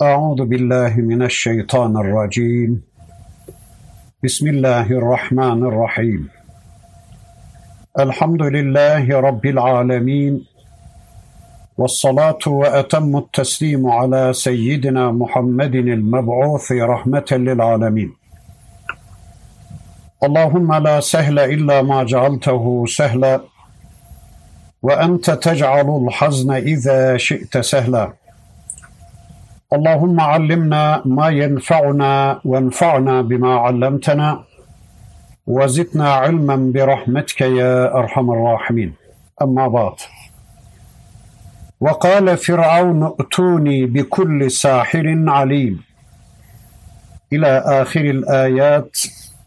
Euzu billahi mineşşeytanirracim. Bismillahirrahmanirrahim. Elhamdülillahi rabbil âlemin. Vessalatu ve etemmu't teslimu ala seyyidina Muhammedinil meb'ûsi rahmeten lil âlemin. Allahümme la sehle illa ma cealtehu sehle ve ente tec'alul hazne izâ şi'te sehle. Allahümme allimna ma yenfa'una ve enfa'na bima allamtena ve zidna ilmen bi rahmetike ya erhamer rahimin. Amma ba'd. Ve kâle Firavun utûni bi kulli sâhirin alîm. İlâ âhiril âyât.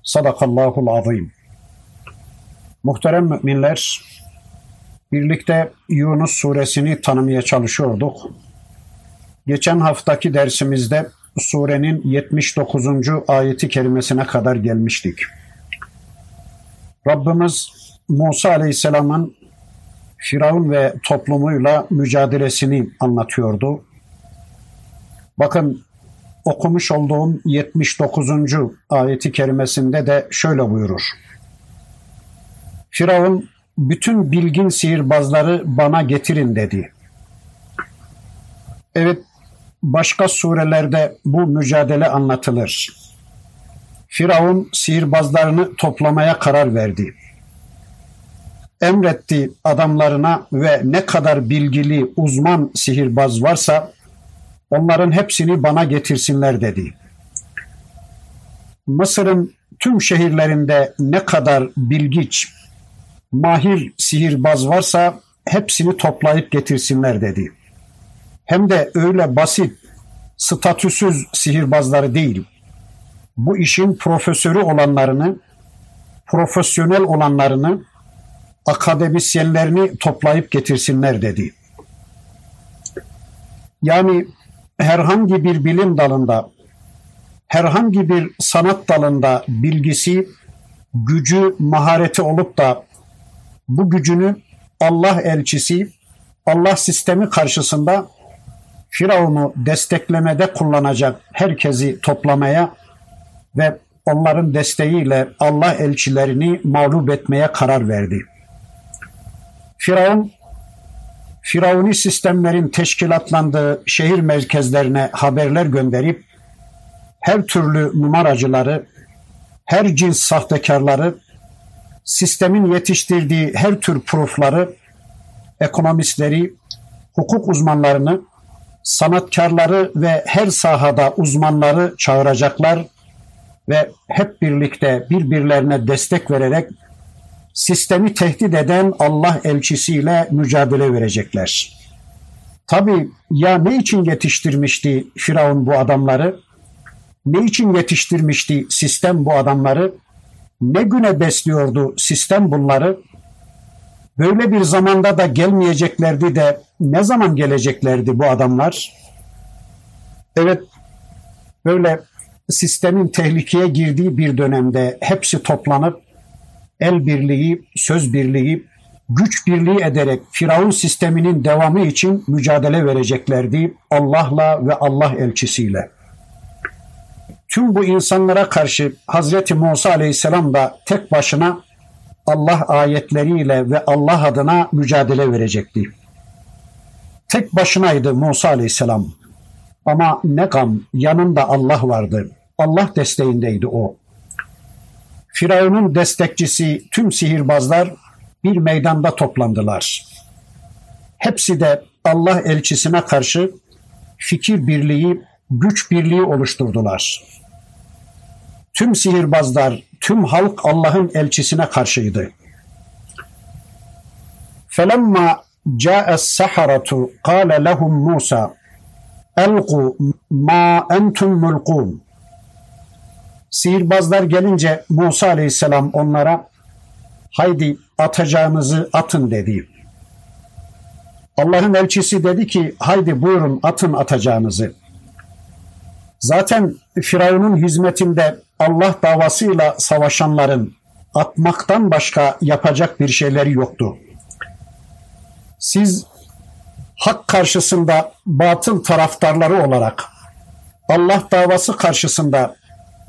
Sadakallahul azim. Muhterem müminler, birlikte Yunus suresini tanımaya çalışıyorduk. Geçen haftaki dersimizde surenin 79. ayeti kerimesine kadar gelmiştik. Rabbimiz Musa aleyhisselamın Firavun ve toplumuyla mücadelesini anlatıyordu. Bakın, okumuş olduğum 79. ayeti kerimesinde de şöyle buyurur: Firavun bütün bilgin sihirbazları bana getirin dedi. Evet, başka surelerde bu mücadele anlatılır. Firavun sihirbazlarını toplamaya karar verdi. Emretti adamlarına ve ne kadar bilgili, uzman sihirbaz varsa onların hepsini bana getirsinler dedi. Mısır'ın tüm şehirlerinde ne kadar bilgiç, mahir sihirbaz varsa hepsini toplayıp getirsinler dedi. Hem de öyle basit, statüsüz sihirbazları değil, bu işin profesörü olanlarını, profesyonel olanlarını, akademisyenlerini toplayıp getirsinler dedi. Yani herhangi bir bilim dalında, herhangi bir sanat dalında bilgisi, gücü, mahareti olup da bu gücünü Allah elçisi, Allah sistemi karşısında Firavun'u desteklemede kullanacak herkesi toplamaya ve onların desteğiyle Allah elçilerini mağlup etmeye karar verdi. Firavuni sistemlerin teşkilatlandığı şehir merkezlerine haberler gönderip her türlü numaracıları, her cins sahtekarları, sistemin yetiştirdiği her tür profları, ekonomistleri, hukuk uzmanlarını, sanatkarları ve her sahada uzmanları çağıracaklar ve hep birlikte birbirlerine destek vererek sistemi tehdit eden Allah elçisiyle mücadele verecekler. Tabii ya ne için yetiştirmişti Firavun bu adamları? Ne için yetiştirmişti sistem bu adamları? Ne güne besliyordu sistem bunları? Böyle bir zamanda da gelmeyeceklerdi de ne zaman geleceklerdi bu adamlar? Evet, böyle sistemin tehlikeye girdiği bir dönemde hepsi toplanıp el birliği, söz birliği, güç birliği ederek Firavun sisteminin devamı için mücadele vereceklerdi Allah'la ve Allah elçisiyle. Tüm bu insanlara karşı Hazreti Musa aleyhisselam da tek başına Allah ayetleriyle ve Allah adına mücadele verecekti. Tek başınaydı Musa aleyhisselam. Ama ne gam, yanında Allah vardı. Allah desteğindeydi o. Firavun'un destekçisi tüm sihirbazlar bir meydanda toplandılar. Hepsi de Allah elçisine karşı fikir birliği, güç birliği oluşturdular. Tüm sihirbazlar, tüm halk Allah'ın elçisine karşıydı. فَلَمَّا جَاءَ السَّحَرَةُ قَالَ لَهُمْ مُوسَى أَلْقُوا مَا أَنْتُمْ مُلْقُونَ. Sihirbazlar gelince Musa aleyhisselam onlara haydi atacağınızı atın dedi. Allah'ın elçisi dedi ki haydi buyurun atın atacağınızı. Zaten Firavun'un hizmetinde Allah davasıyla savaşanların atmaktan başka yapacak bir şeyleri yoktu. Siz hak karşısında batıl taraftarları olarak Allah davası karşısında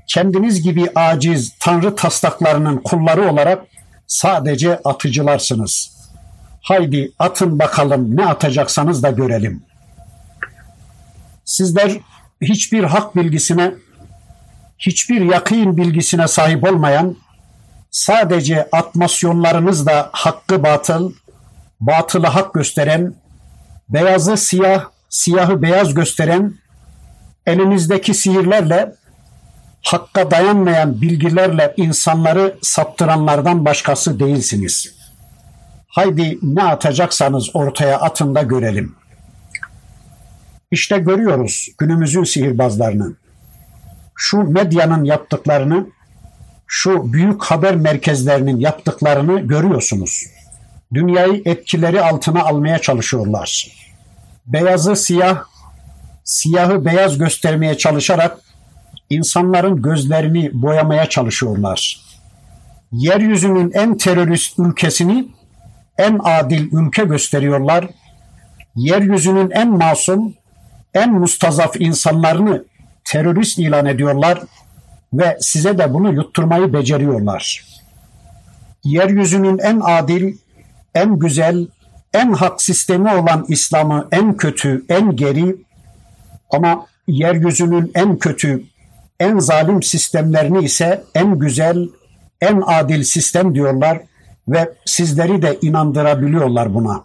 kendiniz gibi aciz tanrı taslaklarının kulları olarak sadece atıcılarsınız. Haydi atın bakalım, ne atacaksanız da görelim. Sizler hiçbir hak bilgisine, hiçbir yakîn bilgisine sahip olmayan, sadece atmasyonlarınızla hakkı batıl, batılı hak gösteren, beyazı siyah, siyahı beyaz gösteren, elinizdeki sihirlerle, hakka dayanmayan bilgilerle insanları saptıranlardan başkası değilsiniz. Haydi ne atacaksanız ortaya atın da görelim. İşte görüyoruz günümüzün sihirbazlarını. Şu medyanın yaptıklarını, şu büyük haber merkezlerinin yaptıklarını görüyorsunuz. Dünyayı etkileri altına almaya çalışıyorlar. Beyazı siyah, siyahı beyaz göstermeye çalışarak insanların gözlerini boyamaya çalışıyorlar. Yeryüzünün en terörist ülkesini en adil ülke gösteriyorlar. Yeryüzünün en masum, en mustazaf insanlarını terörist ilan ediyorlar ve size de bunu yutturmayı beceriyorlar. Yeryüzünün en adil, en güzel, en hak sistemi olan İslam'ı en kötü, en geri ama yeryüzünün en kötü, en zalim sistemlerini ise en güzel, en adil sistem diyorlar ve sizleri de inandırabiliyorlar buna.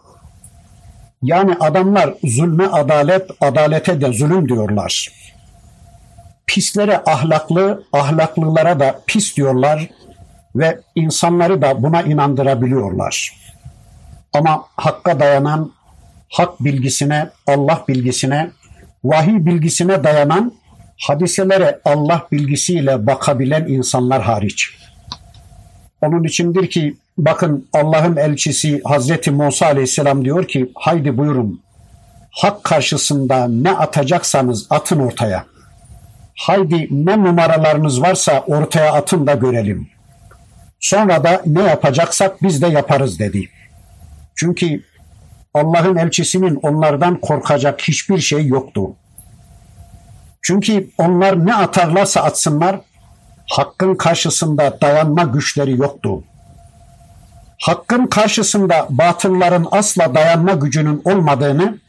Yani adamlar zulme adalet, adalete de zulüm diyorlar. Pislere ahlaklı, ahlaklılara da pis diyorlar ve insanları da buna inandırabiliyorlar. Ama hakka dayanan, hak bilgisine, Allah bilgisine, vahiy bilgisine dayanan, hadiselere Allah bilgisiyle bakabilen insanlar hariç. Onun içindir ki bakın Allah'ın elçisi Hazreti Musa Aleyhisselam diyor ki haydi buyurun hak karşısında ne atacaksanız atın ortaya. Haydi ne numaralarınız varsa ortaya atın da görelim. Sonra da ne yapacaksak biz de yaparız dedi. Çünkü Allah'ın elçisinin onlardan korkacak hiçbir şey yoktu. Çünkü onlar ne atarlarsa atsınlar, hakkın karşısında dayanma güçleri yoktu. Hakkın karşısında batılların asla dayanma gücünün olmadığını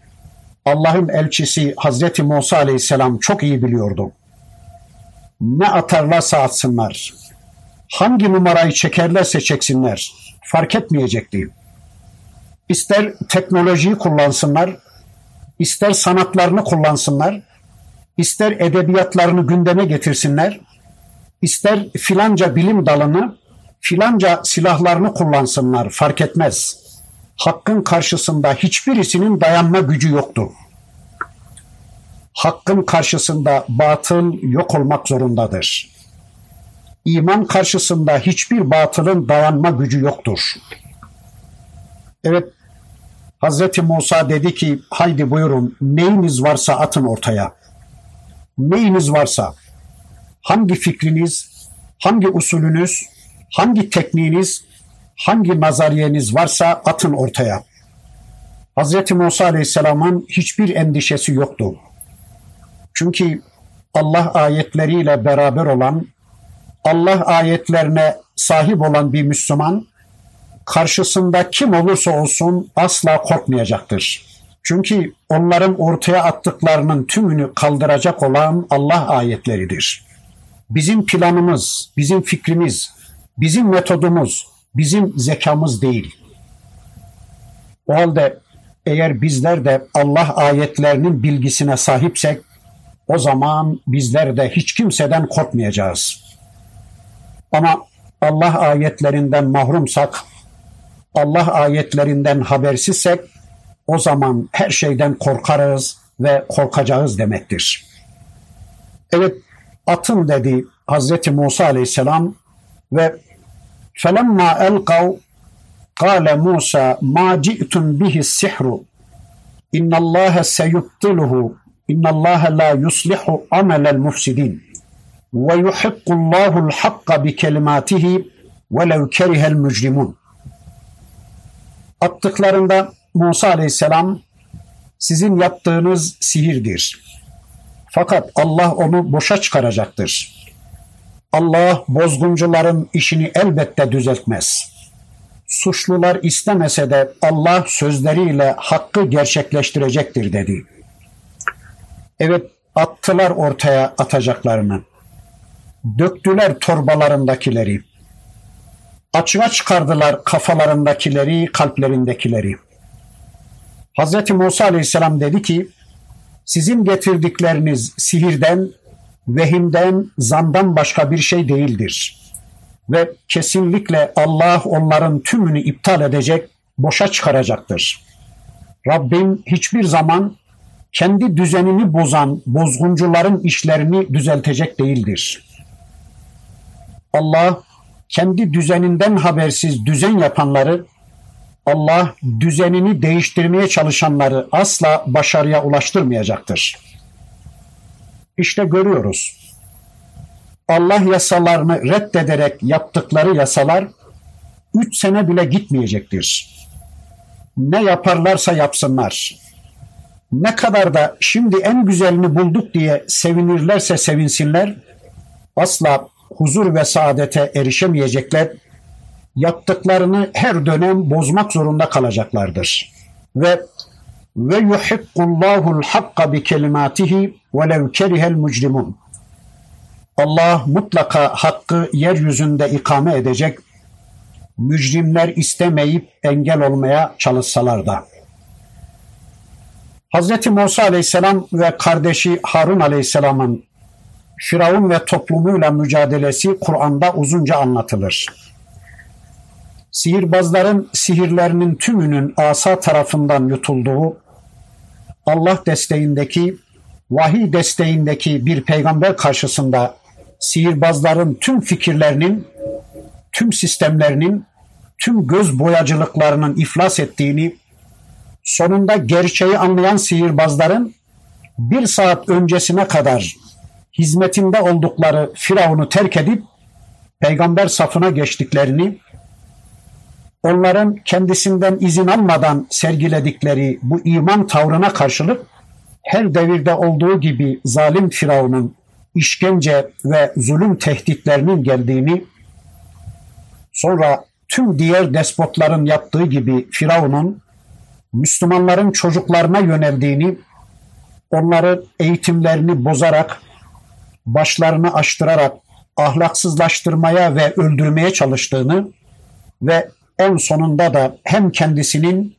Allah'ın elçisi Hazreti Musa Aleyhisselam çok iyi biliyordu. Ne atarlarsa atsınlar, hangi numarayı çekerlerse çeksinler, fark etmeyecekti. İster teknolojiyi kullansınlar, ister sanatlarını kullansınlar, İster edebiyatlarını gündeme getirsinler, ister filanca bilim dalını, filanca silahlarını kullansınlar, fark etmez. Hakkın karşısında hiçbirisinin dayanma gücü yoktu. Hakkın karşısında batıl yok olmak zorundadır. İman karşısında hiçbir batılın dayanma gücü yoktur. Evet, Hazreti Musa dedi ki, haydi buyurun neyiniz varsa atın ortaya. Neyiniz varsa, hangi fikriniz, hangi usulünüz, hangi tekniğiniz, hangi nazariyeniz varsa atın ortaya. Hz. Musa Aleyhisselam'ın hiçbir endişesi yoktu. Çünkü Allah ayetleriyle beraber olan, Allah ayetlerine sahip olan bir Müslüman, karşısında kim olursa olsun asla korkmayacaktır. Çünkü onların ortaya attıklarının tümünü kaldıracak olan Allah ayetleridir. Bizim planımız, bizim fikrimiz, bizim metodumuz, bizim zekamız değil. O halde eğer bizler de Allah ayetlerinin bilgisine sahipsek, o zaman bizler de hiç kimseden korkmayacağız. Ama Allah ayetlerinden mahrumsak, Allah ayetlerinden habersizsek, o zaman her şeyden korkarız ve korkacağız demektir. Evet, atın dedi Hazreti Musa Aleyhisselam ve فَلَمَّا أَلْقَوْا قَالَ مُوسَى مَا جِئْتُمْ بِهِ السِّحْرُ اِنَّ اللّٰهَ سَيُبْطِلُهُ اِنَّ اللّٰهَ لَا يُصْلِحُ عَمَلَ الْمُفْسِدِينَ وَيُحِقُّ اللّٰهُ الْحَقَّ بِكَلِمَاتِهِ وَلَوْ كَرِهَ الْمُجْرِمُونَ Attıklarında Musa Aleyhisselam sizin yaptığınız sihirdir. Fakat Allah onu boşa çıkaracaktır. Allah bozguncuların işini elbette düzeltmez. Suçlular istemese de Allah sözleriyle hakkı gerçekleştirecektir dedi. Evet, attılar ortaya atacaklarını. Döktüler torbalarındakileri. Açığa çıkardılar kafalarındakileri, kalplerindekileri. Hz. Musa aleyhisselam dedi ki, sizin getirdikleriniz sihirden, vehimden, zandan başka bir şey değildir. Ve kesinlikle Allah onların tümünü iptal edecek, boşa çıkaracaktır. Rabbim hiçbir zaman kendi düzenini bozan bozguncuların işlerini düzeltecek değildir. Allah kendi düzeninden habersiz düzen yapanları, Allah düzenini değiştirmeye çalışanları asla başarıya ulaştırmayacaktır. İşte görüyoruz. Allah yasalarını reddederek yaptıkları yasalar 3 sene bile gitmeyecektir. Ne yaparlarsa yapsınlar. Ne kadar da şimdi en güzelini bulduk diye sevinirlerse sevinsinler, asla huzur ve saadete erişemeyecekler. Yaptıklarını her dönem bozmak zorunda kalacaklardır. Ve yuhibbullahul hakka bi kelimatihi ve lev kerihel mucrimun. Allah mutlaka hakkı yeryüzünde ikame edecek, mücrimler istemeyip engel olmaya çalışsalar da. Hz. Musa aleyhisselam ve kardeşi Harun aleyhisselamın Firavun ve toplumuyla mücadelesi Kur'an'da uzunca anlatılır. Sihirbazların sihirlerinin tümünün asa tarafından yutulduğu, Allah desteğindeki, vahiy desteğindeki bir peygamber karşısında sihirbazların tüm fikirlerinin, tüm sistemlerinin, tüm göz boyacılıklarının iflas ettiğini, sonunda gerçeği anlayan sihirbazların bir saat öncesine kadar hizmetinde oldukları Firavun'u terk edip peygamber safına geçtiklerini, onların kendisinden izin almadan sergiledikleri bu iman tavrına karşılık her devirde olduğu gibi zalim Firavun'un işkence ve zulüm tehditlerinin geldiğini, sonra tüm diğer despotların yaptığı gibi Firavun'un Müslümanların çocuklarına yöneldiğini, onların eğitimlerini bozarak, başlarını açtırarak ahlaksızlaştırmaya ve öldürmeye çalıştığını ve en sonunda da hem kendisinin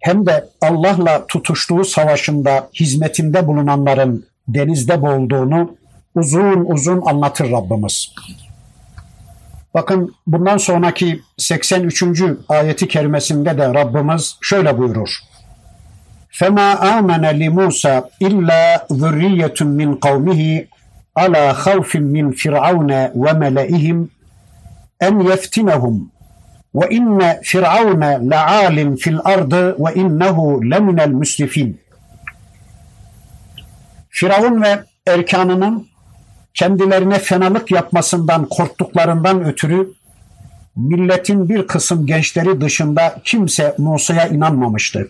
hem de Allah'la tutuştuğu savaşında hizmetinde bulunanların denizde boğulduğunu uzun uzun anlatır Rabbimiz. Bakın bundan sonraki 83. ayeti kerimesinde de Rabbimiz şöyle buyurur. فَمَا آمَنَ لِمُوسَى إِلَّا ذُرِّيَّةٌ مِّنْ قَوْمِهِ عَلَى خَوْفٍ مِّنْ فِرْعَوْنَ وَمَلَئِهِمْ اَنْ يَفْتِنَهُمْ ve inne firavune le'alim fil ardı ve innehu leminel müsrifin. Firavun ve erkanının kendilerine fenalık yapmasından korktuklarından ötürü milletin bir kısım gençleri dışında kimse Musa'ya inanmamıştı.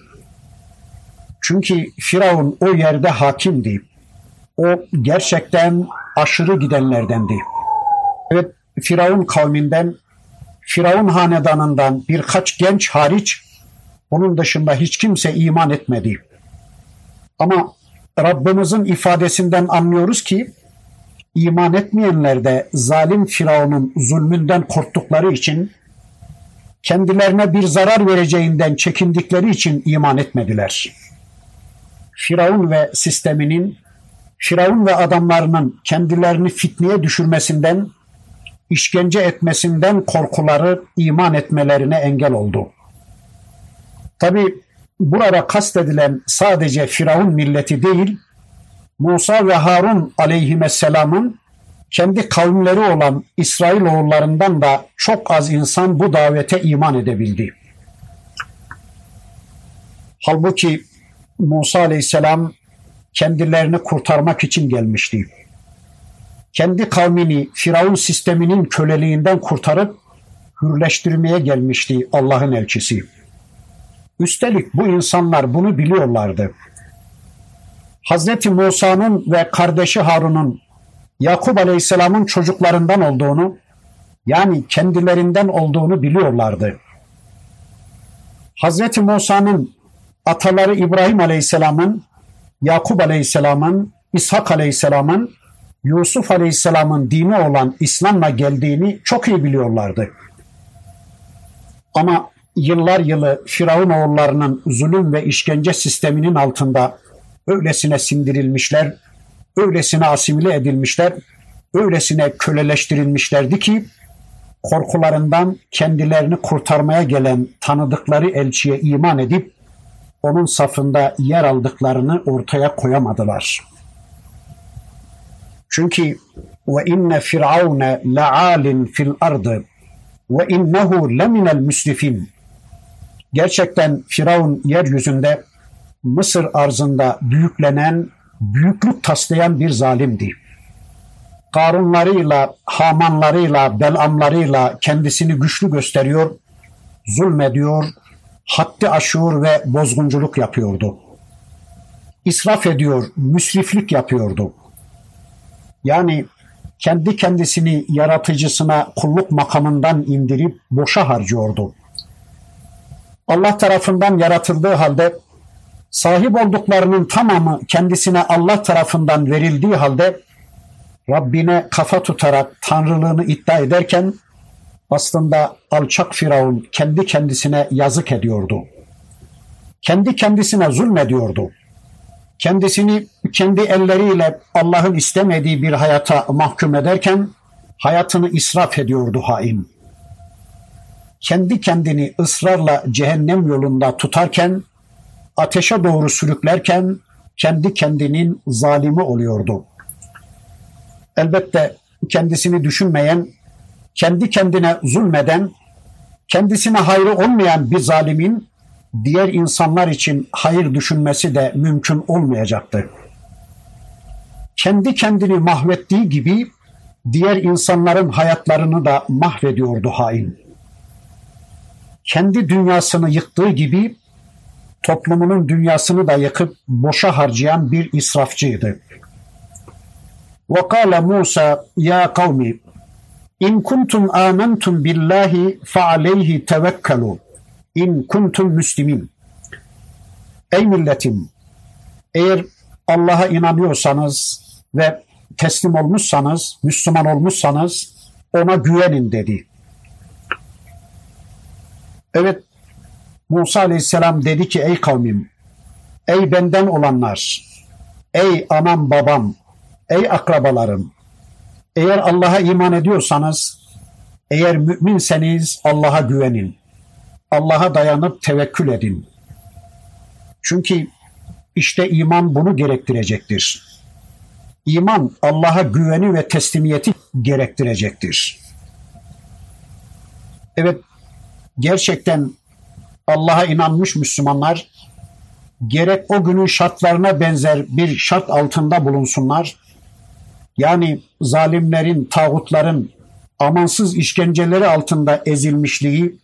Çünkü Firavun o yerde hakimdi. O gerçekten aşırı gidenlerdendi. Evet, Firavun kavminden, Firavun hanedanından birkaç genç hariç, onun dışında hiç kimse iman etmedi. Ama Rabbimizin ifadesinden anlıyoruz ki, iman etmeyenler de zalim Firavun'un zulmünden korktukları için, kendilerine bir zarar vereceğinden çekindikleri için iman etmediler. Firavun ve sisteminin, Firavun ve adamlarının kendilerini fitneye düşürmesinden, işkence etmesinden korkuları iman etmelerine engel oldu. Tabi burada kastedilen sadece Firavun milleti değil, Musa ve Harun aleyhisselamın kendi kavimleri olan İsrailoğullarından da çok az insan bu davete iman edebildi. Halbuki Musa aleyhisselam kendilerini kurtarmak için gelmişti. Kendi kavmini Firavun sisteminin köleliğinden kurtarıp hürleştirmeye gelmişti Allah'ın elçisi. Üstelik bu insanlar bunu biliyorlardı. Hazreti Musa'nın ve kardeşi Harun'un Yakup Aleyhisselam'ın çocuklarından olduğunu, yani kendilerinden olduğunu biliyorlardı. Hazreti Musa'nın ataları İbrahim Aleyhisselam'ın, Yakup Aleyhisselam'ın, İshak Aleyhisselam'ın, Yusuf Aleyhisselam'ın dini olan İslam'la geldiğini çok iyi biliyorlardı. Ama yıllar yılı Firavun oğullarının zulüm ve işkence sisteminin altında öylesine sindirilmişler, öylesine asimile edilmişler, öylesine köleleştirilmişlerdi ki korkularından kendilerini kurtarmaya gelen tanıdıkları elçiye iman edip onun safında yer aldıklarını ortaya koyamadılar. Çünkü ve inne firavune la'alin fil ardı ve innehu leminel müsrifin. Gerçekten Firavun yeryüzünde, Mısır arzında büyüklenen, büyüklük taslayan bir zalimdi. Karunlarıyla, Hamanlarıyla, Belamlarıyla kendisini güçlü gösteriyor, zulmediyor, haddi aşıyor ve bozgunculuk yapıyordu. İsraf ediyor, müsriflik yapıyordu. Yani kendi kendisini yaratıcısına kulluk makamından indirip boşa harcıyordu. Allah tarafından yaratıldığı halde, sahip olduklarının tamamı kendisine Allah tarafından verildiği halde, Rabbine kafa tutarak tanrılığını iddia ederken, aslında alçak Firavun kendi kendisine yazık ediyordu. Kendi kendisine zulmediyordu. Kendisini kendi elleriyle Allah'ın istemediği bir hayata mahkum ederken, hayatını israf ediyordu hain. Kendi kendini ısrarla cehennem yolunda tutarken, ateşe doğru sürüklerken kendi kendinin zalimi oluyordu. Elbette kendisini düşünmeyen, kendi kendine zulmeden, kendisine hayrı olmayan bir zalimin diğer insanlar için hayır düşünmesi de mümkün olmayacaktı. Kendi kendini mahvettiği gibi diğer insanların hayatlarını da mahvediyordu hain. Kendi dünyasını yıktığı gibi toplumunun dünyasını da yakıp boşa harcayan bir israfçıydı. وَقَالَ مُوسَى يَا قَوْمِ اِنْ كُنْتُمْ آمَنْتُمْ بِاللّٰهِ فَعَلَيْهِ تَوَكَّلُوا اِنْ كُنْتُمْ مُسْلِمِينَ. Ey milletim! Eğer Allah'a inanıyorsanız ve teslim olmuşsanız, Müslüman olmuşsanız ona güvenin dedi. Evet, Musa Aleyhisselam dedi ki ey kavmim, ey benden olanlar, ey anam babam, ey akrabalarım, eğer Allah'a iman ediyorsanız, eğer müminseniz Allah'a güvenin, Allah'a dayanıp tevekkül edin. Çünkü işte iman bunu gerektirecektir. İman Allah'a güveni ve teslimiyeti gerektirecektir. Evet, gerçekten Allah'a inanmış Müslümanlar gerek o günün şartlarına benzer bir şart altında bulunsunlar, yani zalimlerin, tağutların amansız işkenceleri altında ezilmişliği,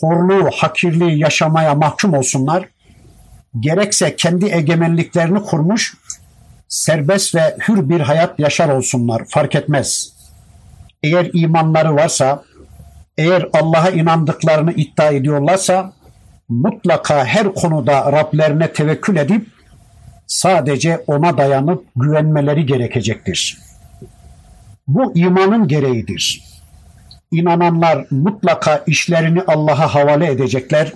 horluğu, hakirliği yaşamaya mahkum olsunlar, gerekse kendi egemenliklerini kurmuş, serbest ve hür bir hayat yaşar olsunlar, fark etmez. Eğer imanları varsa, eğer Allah'a inandıklarını iddia ediyorlarsa, mutlaka her konuda Rablerine tevekkül edip sadece ona dayanıp güvenmeleri gerekecektir. Bu imanın gereğidir. İnananlar mutlaka işlerini Allah'a havale edecekler,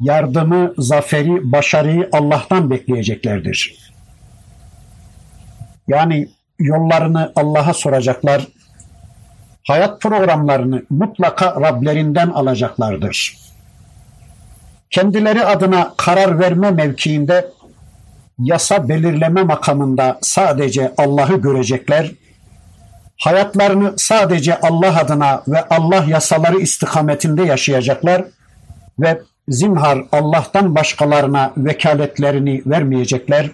yardımı, zaferi, başarıyı Allah'tan bekleyeceklerdir. Yani yollarını Allah'a soracaklar, hayat programlarını mutlaka Rablerinden alacaklardır. Kendileri adına karar verme mevkiinde, yasa belirleme makamında sadece Allah'ı görecekler, hayatlarını sadece Allah adına ve Allah yasaları istikametinde yaşayacaklar ve zinhar Allah'tan başkalarına vekaletlerini vermeyecekler,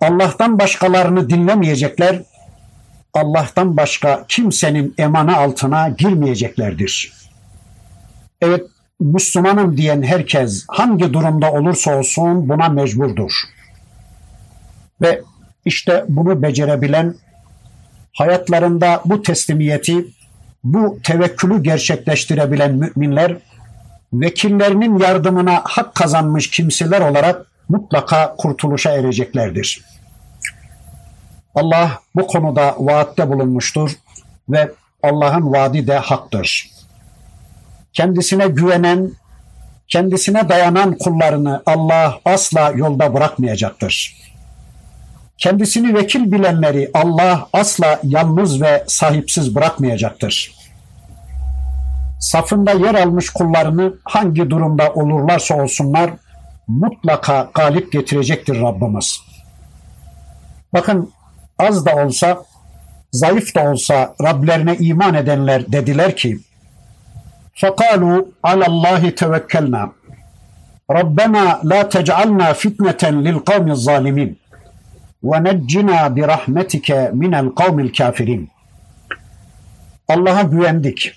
Allah'tan başkalarını dinlemeyecekler, Allah'tan başka kimsenin emanı altına girmeyeceklerdir. Evet, Müslümanım diyen herkes hangi durumda olursa olsun buna mecburdur. Ve işte bunu becerebilen, hayatlarında bu teslimiyeti, bu tevekkülü gerçekleştirebilen müminler, vekillerinin yardımına hak kazanmış kimseler olarak mutlaka kurtuluşa ereceklerdir. Allah bu konuda vaatte bulunmuştur ve Allah'ın vaadi de haktır. Kendisine güvenen, kendisine dayanan kullarını Allah asla yolda bırakmayacaktır. Kendisini vekil bilenleri Allah asla yalnız ve sahipsiz bırakmayacaktır. Safında yer almış kullarını hangi durumda olurlarsa olsunlar mutlaka galip getirecektir Rabbimiz. Bakın, az da olsa, zayıf da olsa Rablerine iman edenler dediler ki: فَقَالُوا عَلَى اللّٰهِ تَوَكَّلْنَا رَبَّنَا لَا تَجْعَلْنَا فِتْنَةً لِلْقَوْمِ الظَّالِمِينَ وَنَجِّنَا بِرَحْمَتِكَ مِنَ الْقَوْمِ الْكَافِرِينَ. Allah'a güvendik.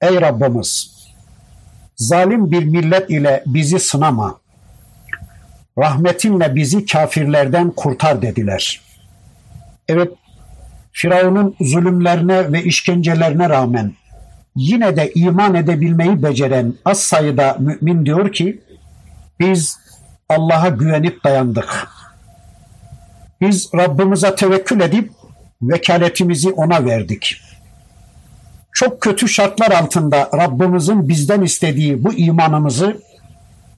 Ey Rabbimiz, zalim bir millet ile bizi sınama. Rahmetinle bizi kafirlerden kurtar dediler. Evet, Firavun'un zulümlerine ve işkencelerine rağmen yine de iman edebilmeyi beceren az sayıda mümin diyor ki: biz Allah'a güvenip dayandık. Biz Rabbimize tevekkül edip vekaletimizi ona verdik. Çok kötü şartlar altında Rabbimizin bizden istediği bu imanımızı,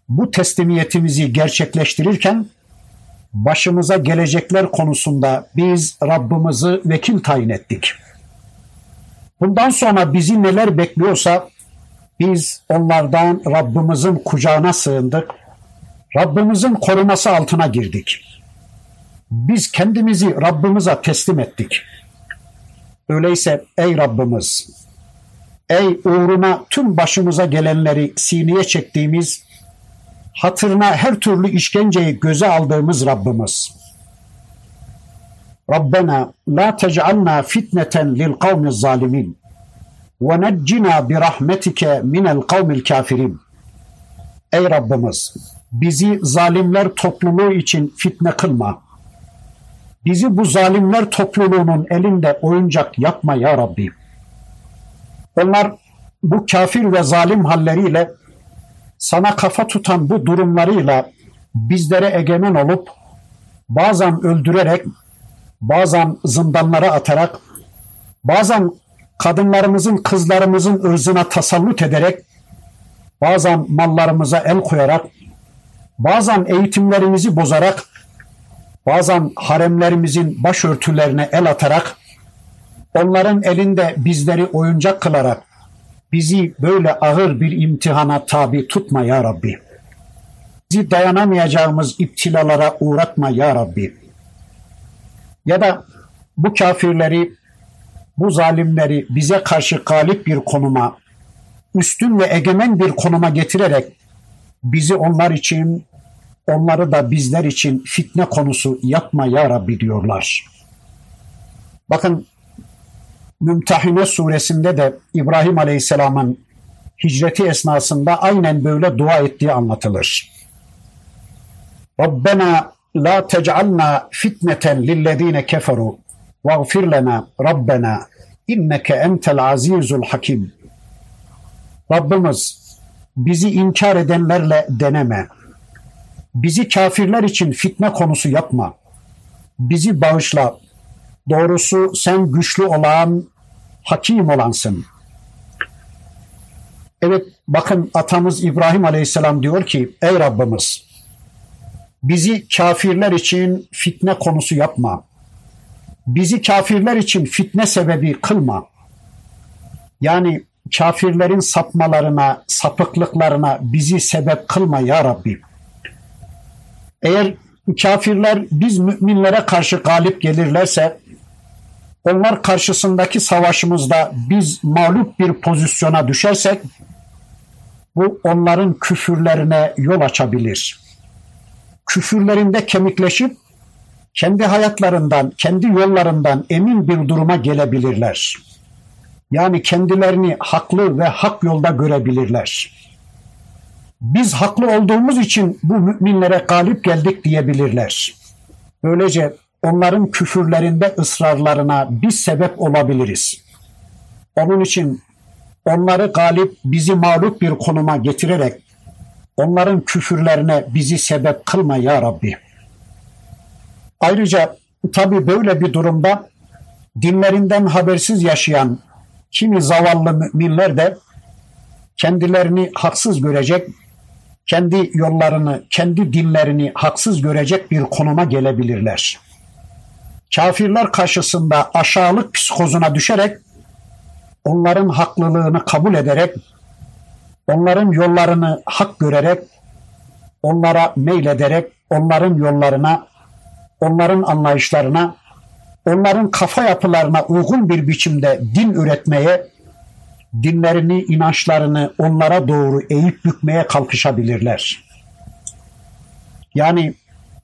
bu teslimiyetimizi gerçekleştirirken başımıza gelecekler konusunda biz Rabbimizi vekil tayin ettik. Bundan sonra bizi neler bekliyorsa biz onlardan Rabbimizin kucağına sığındık. Rabbimizin koruması altına girdik. Biz kendimizi Rabbimize teslim ettik. Öyleyse ey Rabbimiz, ey uğruna tüm başımıza gelenleri sineye çektiğimiz, hatırına her türlü işkenceyi göze aldığımız Rabbimiz, Rabbena la tec'alna fitneten lil kavmi zalimin ve neccina bi rahmetike minel kavmil kafirin. Ey Rabbimiz, bizi zalimler topluluğu için fitne kılma. Bizi bu zalimler topluluğunun elinde oyuncak yapma ya Rabbi. Onlar bu kafir ve zalim halleriyle, sana kafa tutan bu durumlarıyla bizlere egemen olup bazen öldürerek, bazen zindanlara atarak, bazen kadınlarımızın, kızlarımızın ırzına tasallut ederek, bazen mallarımıza el koyarak, bazen eğitimlerimizi bozarak, bazen haremlerimizin başörtülerine el atarak, onların elinde bizleri oyuncak kılarak bizi böyle ağır bir imtihana tabi tutma ya Rabbi. Bizi dayanamayacağımız iptilalara uğratma ya Rabbi. Ya da bu kafirleri, bu zalimleri bize karşı galip bir konuma, üstün ve egemen bir konuma getirerek bizi onlar için, onları da bizler için fitne konusu yapma ya Rabbi diyorlar. Bakın, Mümtehine suresinde de İbrahim Aleyhisselam'ın hicreti esnasında aynen böyle dua ettiği anlatılır. Rabbena la tec'alna fitneten lillezine keferu veğfir lena Rabbena inneke entel azizul hakim. Rabbimiz, bizi inkar edenlerle deneme. Bizi kafirler için fitne konusu yapma. Bizi bağışla. Doğrusu sen güçlü olan, hakim olansın. Evet, bakın atamız İbrahim Aleyhisselam diyor ki: ey Rabbimiz, bizi kafirler için fitne konusu yapma. Bizi kafirler için fitne sebebi kılma. Yani kafirlerin sapmalarına, sapıklıklarına bizi sebep kılma ya Rabbi. Eğer kafirler biz müminlere karşı galip gelirlerse, onlar karşısındaki savaşımızda biz mağlup bir pozisyona düşersek, bu onların küfürlerine yol açabilir. Küfürlerinde kemikleşip kendi hayatlarından, kendi yollarından emin bir duruma gelebilirler. Yani kendilerini haklı ve hak yolda görebilirler. Biz haklı olduğumuz için bu müminlere galip geldik diyebilirler. Böylece onların küfürlerinde ısrarlarına biz sebep olabiliriz. Onun için onları galip, bizi mağlup bir konuma getirerek onların küfürlerine bizi sebep kılma ya Rabbi. Ayrıca tabii böyle bir durumda dinlerinden habersiz yaşayan kimi zavallı müminler de kendilerini haksız görecek, kendi yollarını, kendi dinlerini haksız görecek bir konuma gelebilirler. Kafirler karşısında aşağılık psikozuna düşerek, onların haklılığını kabul ederek, onların yollarını hak görerek, onlara meylederek, onların yollarına, onların anlayışlarına, onların kafa yapılarına uygun bir biçimde din üretmeye, dinlerini, inançlarını onlara doğru eğip bükmeye kalkışabilirler. Yani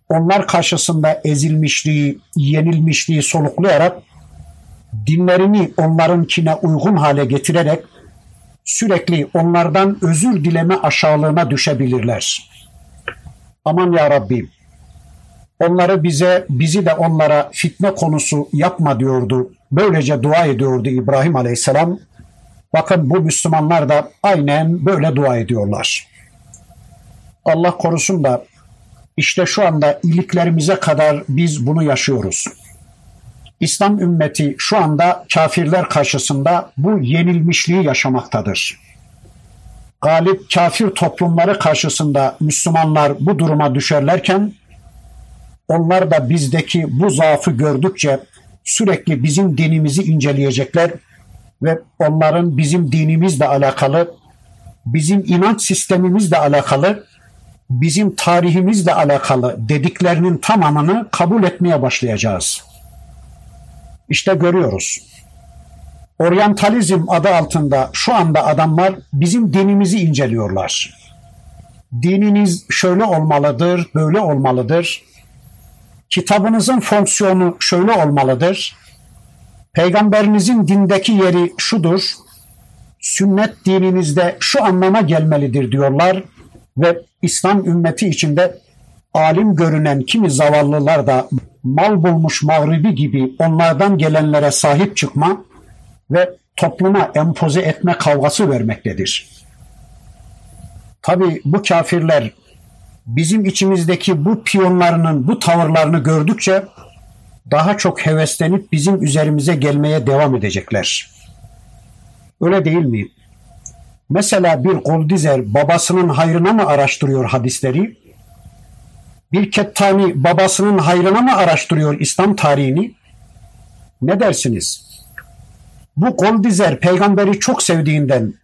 onlar karşısında ezilmişliği, yenilmişliği soluklayarak, dinlerini onlarınkine uygun hale getirerek sürekli onlardan özür dileme aşağılığına düşebilirler. Aman ya Rabbi, onları bize, bizi de onlara fitne konusu yapma diyordu. Böylece dua ediyordu İbrahim Aleyhisselam. Bakın bu Müslümanlar da aynen böyle dua ediyorlar. Allah korusun da işte şu anda iliklerimize kadar biz bunu yaşıyoruz. İslam ümmeti şu anda kafirler karşısında bu yenilmişliği yaşamaktadır. Galip kafir toplumları karşısında Müslümanlar bu duruma düşerlerken, onlar da bizdeki bu zaafı gördükçe sürekli bizim dinimizi inceleyecekler ve onların bizim dinimizle alakalı, bizim inanç sistemimizle alakalı, bizim tarihimizle alakalı dediklerinin tamamını kabul etmeye başlayacağız. İşte görüyoruz. Oryantalizm adı altında şu anda adamlar bizim dinimizi inceliyorlar. Dininiz şöyle olmalıdır, böyle olmalıdır. Kitabınızın fonksiyonu şöyle olmalıdır. Peygamberinizin dindeki yeri şudur. Sünnet dininizde şu anlama gelmelidir diyorlar ve İslam ümmeti içinde alim görünen kimi zavallılar da mal bulmuş mağribi gibi onlardan gelenlere sahip çıkma ve topluma empoze etme kavgası vermektedir. Tabii bu kafirler bizim içimizdeki bu piyonlarının bu tavırlarını gördükçe daha çok heveslenip bizim üzerimize gelmeye devam edecekler. Öyle değil mi? Mesela bir Goldizer babasının hayrına mı araştırıyor hadisleri? Bir Kettani babasının hayrına mı araştırıyor İslam tarihini? Ne dersiniz? Bu Goldizer peygamberi çok sevdiğinden,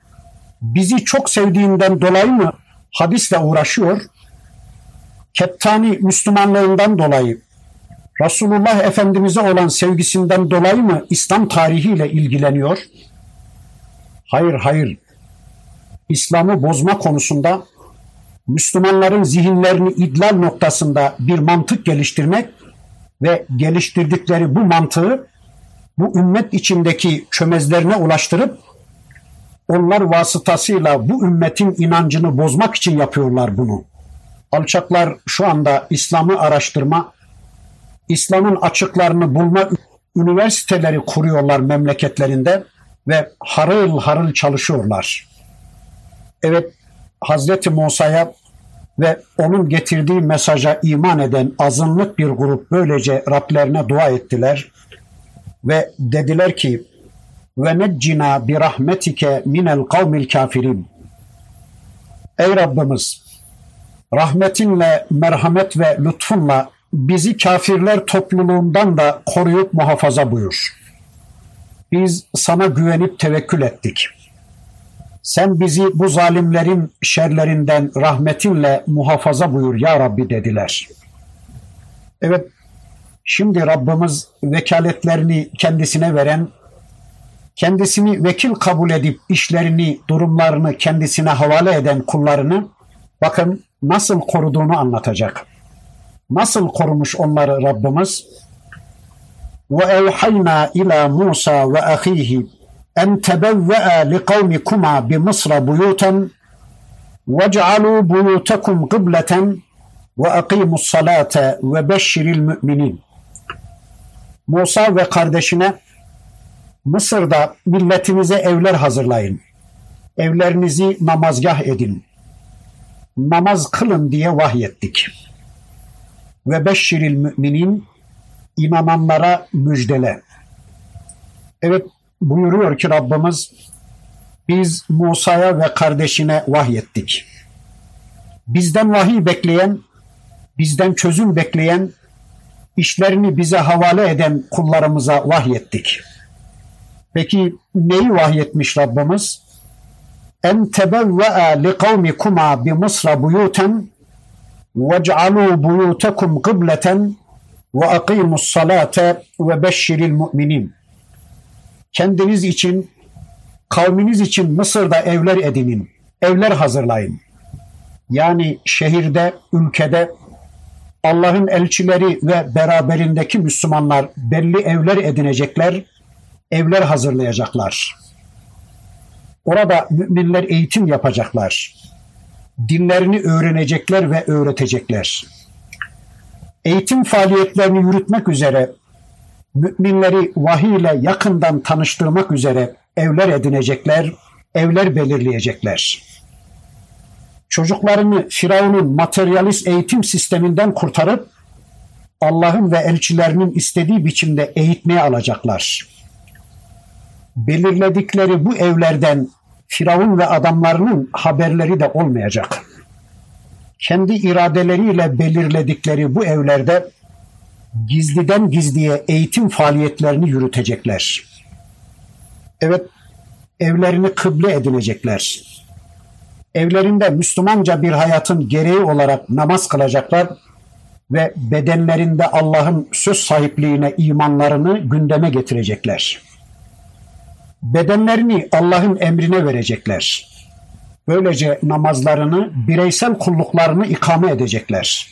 bizi çok sevdiğinden dolayı mı hadisle uğraşıyor? Kettani Müslümanlığından dolayı, Resulullah Efendimiz'e olan sevgisinden dolayı mı İslam tarihiyle ilgileniyor? Hayır. İslam'ı bozma konusunda Müslümanların zihinlerini idlal noktasında bir mantık geliştirmek ve geliştirdikleri bu mantığı bu ümmet içindeki çömezlerine ulaştırıp onlar vasıtasıyla bu ümmetin inancını bozmak için yapıyorlar bunu. Alçaklar şu anda İslam'ı araştırma, İslam'ın açıklarını bulma üniversiteleri kuruyorlar memleketlerinde ve harıl harıl çalışıyorlar. Evet, Hazreti Musa'ya ve onun getirdiği mesaja iman eden azınlık bir grup böylece Rablerine dua ettiler ve dediler ki: "Ve neccina bi rahmetike minel kavmil kafirin." Ey Rabbimiz, rahmetinle, merhamet ve lütfunla bizi kafirler topluluğundan da koruyup muhafaza buyur. Biz sana güvenip tevekkül ettik. Sen bizi bu zalimlerin şerlerinden rahmetinle muhafaza buyur ya Rabbi dediler. Evet, şimdi Rabbimiz vekaletlerini kendisine veren, kendisini vekil kabul edip işlerini, durumlarını kendisine havale eden kullarını bakın nasıl koruduğunu anlatacak. Nasıl korumuş onları Rabbimiz? وَاَوْحَيْنَا اِلَى مُوسَى وَاَخِيهِ اَنْ تَبَوَّأَ لِقَوْمِكُمَا بِمِصْرَ بُيُوتًا وَاجْعَلُوا بُيُوتَكُمْ قِبْلَةً Ve akimus salate ve beşşiril müminin. Musa ve kardeşine Mısır'da milletimize evler hazırlayın. Evlerinizi namazgah edin. Namaz kılın diye vahyettik. Ve beşşiril müminin, inananlara müjdele. Evet, buyuruyor ki Rabbimiz, biz Musa'ya ve kardeşine vahyettik. Bizden vahiy bekleyen, bizden çözüm bekleyen, işlerini bize havale eden kullarımıza vahyettik. Peki neyi vahyetmiş Rabbimiz? En tebevve'a liqavmikuma bi Mısra buyuten vec'alû buyutekum kıbleten ve akimus salate ve beşşiril müminin. Kendiniz için, kavminiz için Mısır'da evler edinin, evler hazırlayın. Yani şehirde, ülkede Allah'ın elçileri ve beraberindeki Müslümanlar belli evler edinecekler, evler hazırlayacaklar. Orada müminler eğitim yapacaklar. Dinlerini öğrenecekler ve öğretecekler. Eğitim faaliyetlerini yürütmek üzere, müminleri vahiy ile yakından tanıştırmak üzere evler edinecekler, evler belirleyecekler. Çocuklarını Firavun'un materyalist eğitim sisteminden kurtarıp Allah'ın ve elçilerinin istediği biçimde eğitmeye alacaklar. Belirledikleri bu evlerden Firavun ve adamlarının haberleri de olmayacak. Kendi iradeleriyle belirledikleri bu evlerde gizliden gizliye eğitim faaliyetlerini yürütecekler. Evet, evlerini kıble edinecekler. Evlerinde Müslümanca bir hayatın gereği olarak namaz kılacaklar ve bedenlerinde Allah'ın söz sahipliğine imanlarını gündeme getirecekler. Bedenlerini Allah'ın emrine verecekler. Böylece namazlarını, bireysel kulluklarını ikame edecekler.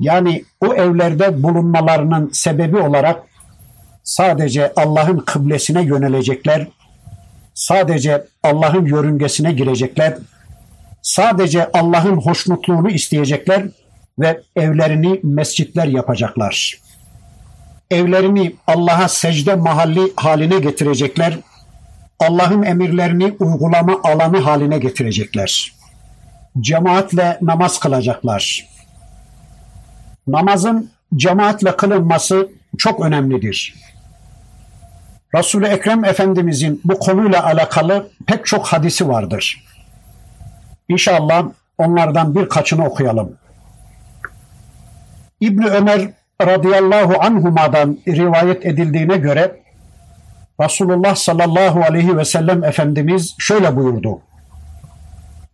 Yani o evlerde bulunmalarının sebebi olarak sadece Allah'ın kıblesine yönelecekler, sadece Allah'ın yörüngesine girecekler, sadece Allah'ın hoşnutluğunu isteyecekler ve evlerini mescitler yapacaklar. Evlerini Allah'a secde mahalli haline getirecekler, Allah'ın emirlerini uygulama alanı haline getirecekler. Cemaatle namaz kılacaklar. Namazın cemaatle kılınması çok önemlidir. Resul-i Ekrem Efendimizin bu konuyla alakalı pek çok hadisi vardır. İnşallah onlardan birkaçını okuyalım. İbn Ömer radıyallahu anhuma'dan rivayet edildiğine göre Resulullah sallallahu aleyhi ve sellem Efendimiz şöyle buyurdu.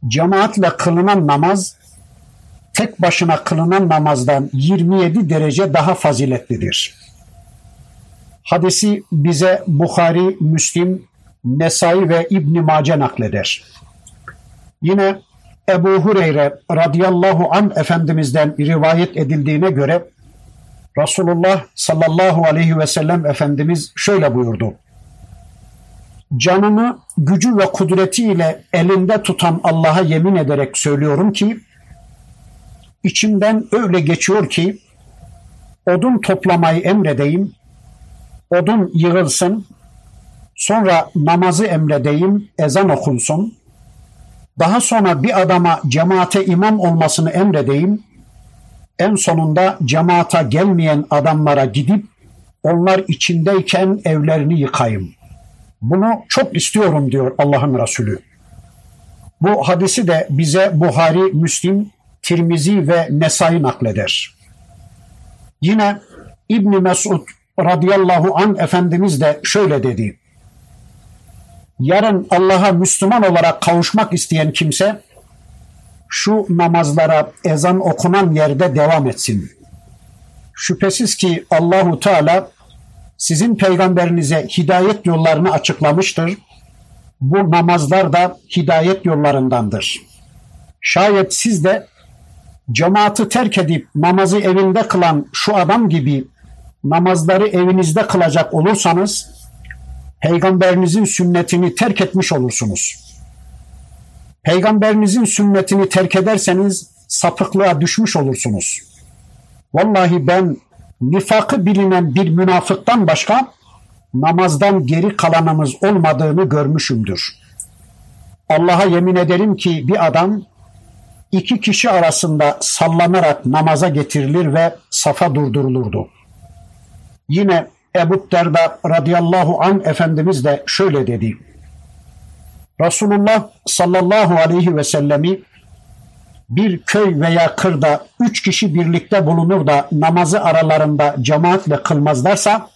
Cemaatle kılınan namaz, tek başına kılınan namazdan 27 derece daha faziletlidir. Hadisi bize Buhari, Müslim, Nesai ve İbn-i Mace nakleder. Yine Ebu Hureyre radıyallahu anh Efendimiz'den rivayet edildiğine göre Resulullah sallallahu aleyhi ve sellem Efendimiz şöyle buyurdu. Canını gücü ve kudretiyle elinde tutan Allah'a yemin ederek söylüyorum ki, İçimden öyle geçiyor ki odun toplamayı emredeyim, odun yığılsın, sonra namazı emredeyim, ezan okunsun, daha sonra bir adama cemaate imam olmasını emredeyim, en sonunda cemaate gelmeyen adamlara gidip onlar içindeyken evlerini yıkayım. Bunu çok istiyorum diyor Allah'ın Resulü. Bu hadisi de bize Buhari, Müslim, Tirmizi ve Nesai nakleder. Yine İbn Mesud radıyallahu anh Efendimiz de şöyle dedi. Yarın Allah'a Müslüman olarak kavuşmak isteyen kimse şu namazlara ezan okunan yerde devam etsin. Şüphesiz ki Allahu Teala sizin peygamberinize hidayet yollarını açıklamıştır. Bu namazlar da hidayet yollarındandır. Şayet siz de cemaati terk edip namazı evinde kılan şu adam gibi namazları evinizde kılacak olursanız peygamberinizin sünnetini terk etmiş olursunuz. Peygamberinizin sünnetini terk ederseniz sapıklığa düşmüş olursunuz. Vallahi ben nifakı bilinen bir münafıktan başka namazdan geri kalanımız olmadığını görmüşümdür. Allah'a yemin ederim ki bir adam iki kişi arasında sallanarak namaza getirilir ve safa durdurulurdu. Yine Ebu Derda radıyallahu anh Efendimiz de şöyle dedi. Resulullah sallallahu aleyhi ve sellemi bir köy veya kırda 3 kişi birlikte bulunur da namazı aralarında cemaatle kılmazlarsa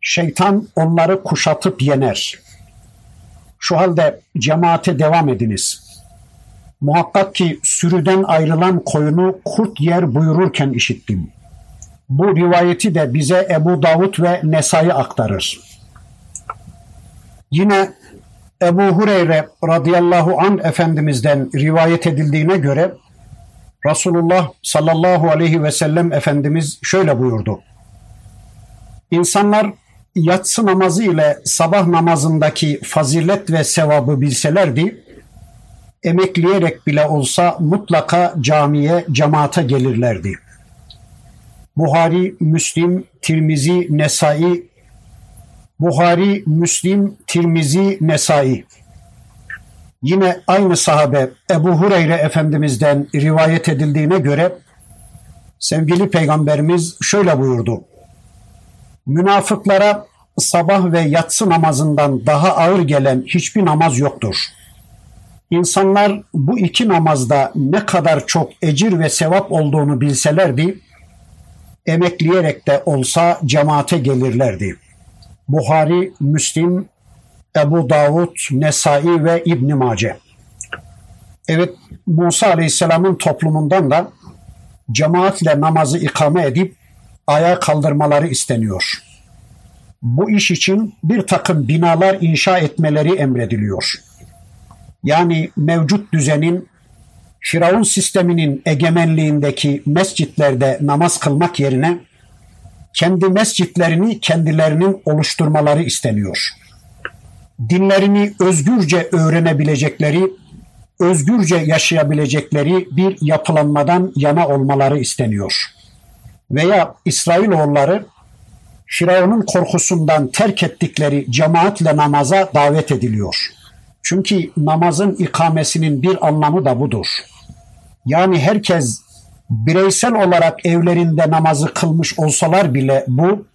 şeytan onları kuşatıp yener. Şu halde cemaate devam ediniz. Muhakkak ki sürüden ayrılan koyunu kurt yer buyururken işittim. Bu rivayeti de bize Ebu Davud ve Nesai aktarır. Yine Ebu Hureyre radıyallahu anh Efendimiz'den rivayet edildiğine göre Resulullah sallallahu aleyhi ve sellem Efendimiz şöyle buyurdu. İnsanlar yatsı namazı ile sabah namazındaki fazilet ve sevabı bilselerdi, emekleyerek bile olsa mutlaka camiye, cemaate gelirlerdi. Buhari, Müslim, Tirmizi, Nesai. Yine aynı sahabe Ebu Hureyre Efendimiz'den rivayet edildiğine göre sevgili Peygamberimiz şöyle buyurdu. Münafıklara sabah ve yatsı namazından daha ağır gelen hiçbir namaz yoktur. İnsanlar bu iki namazda ne kadar çok ecir ve sevap olduğunu bilselerdi, emekleyerek de olsa cemaate gelirlerdi. Buhari, Müslim, Ebu Davud, Nesai ve İbn-i Mace. Evet, Musa Aleyhisselam'ın toplumundan da cemaatle namazı ikame edip ayağa kaldırmaları isteniyor. Bu iş için bir takım binalar inşa etmeleri emrediliyor. Yani mevcut düzenin, Firavun sisteminin egemenliğindeki mescitlerde namaz kılmak yerine kendi mescitlerini kendilerinin oluşturmaları isteniyor. Dinlerini özgürce öğrenebilecekleri, özgürce yaşayabilecekleri bir yapılanmadan yana olmaları isteniyor. Veya İsrailoğulları Firavun'un korkusundan terk ettikleri cemaatle namaza davet ediliyor. Çünkü namazın ikamesinin bir anlamı da budur. Yani herkes bireysel olarak evlerinde namazı kılmış olsalar bile bu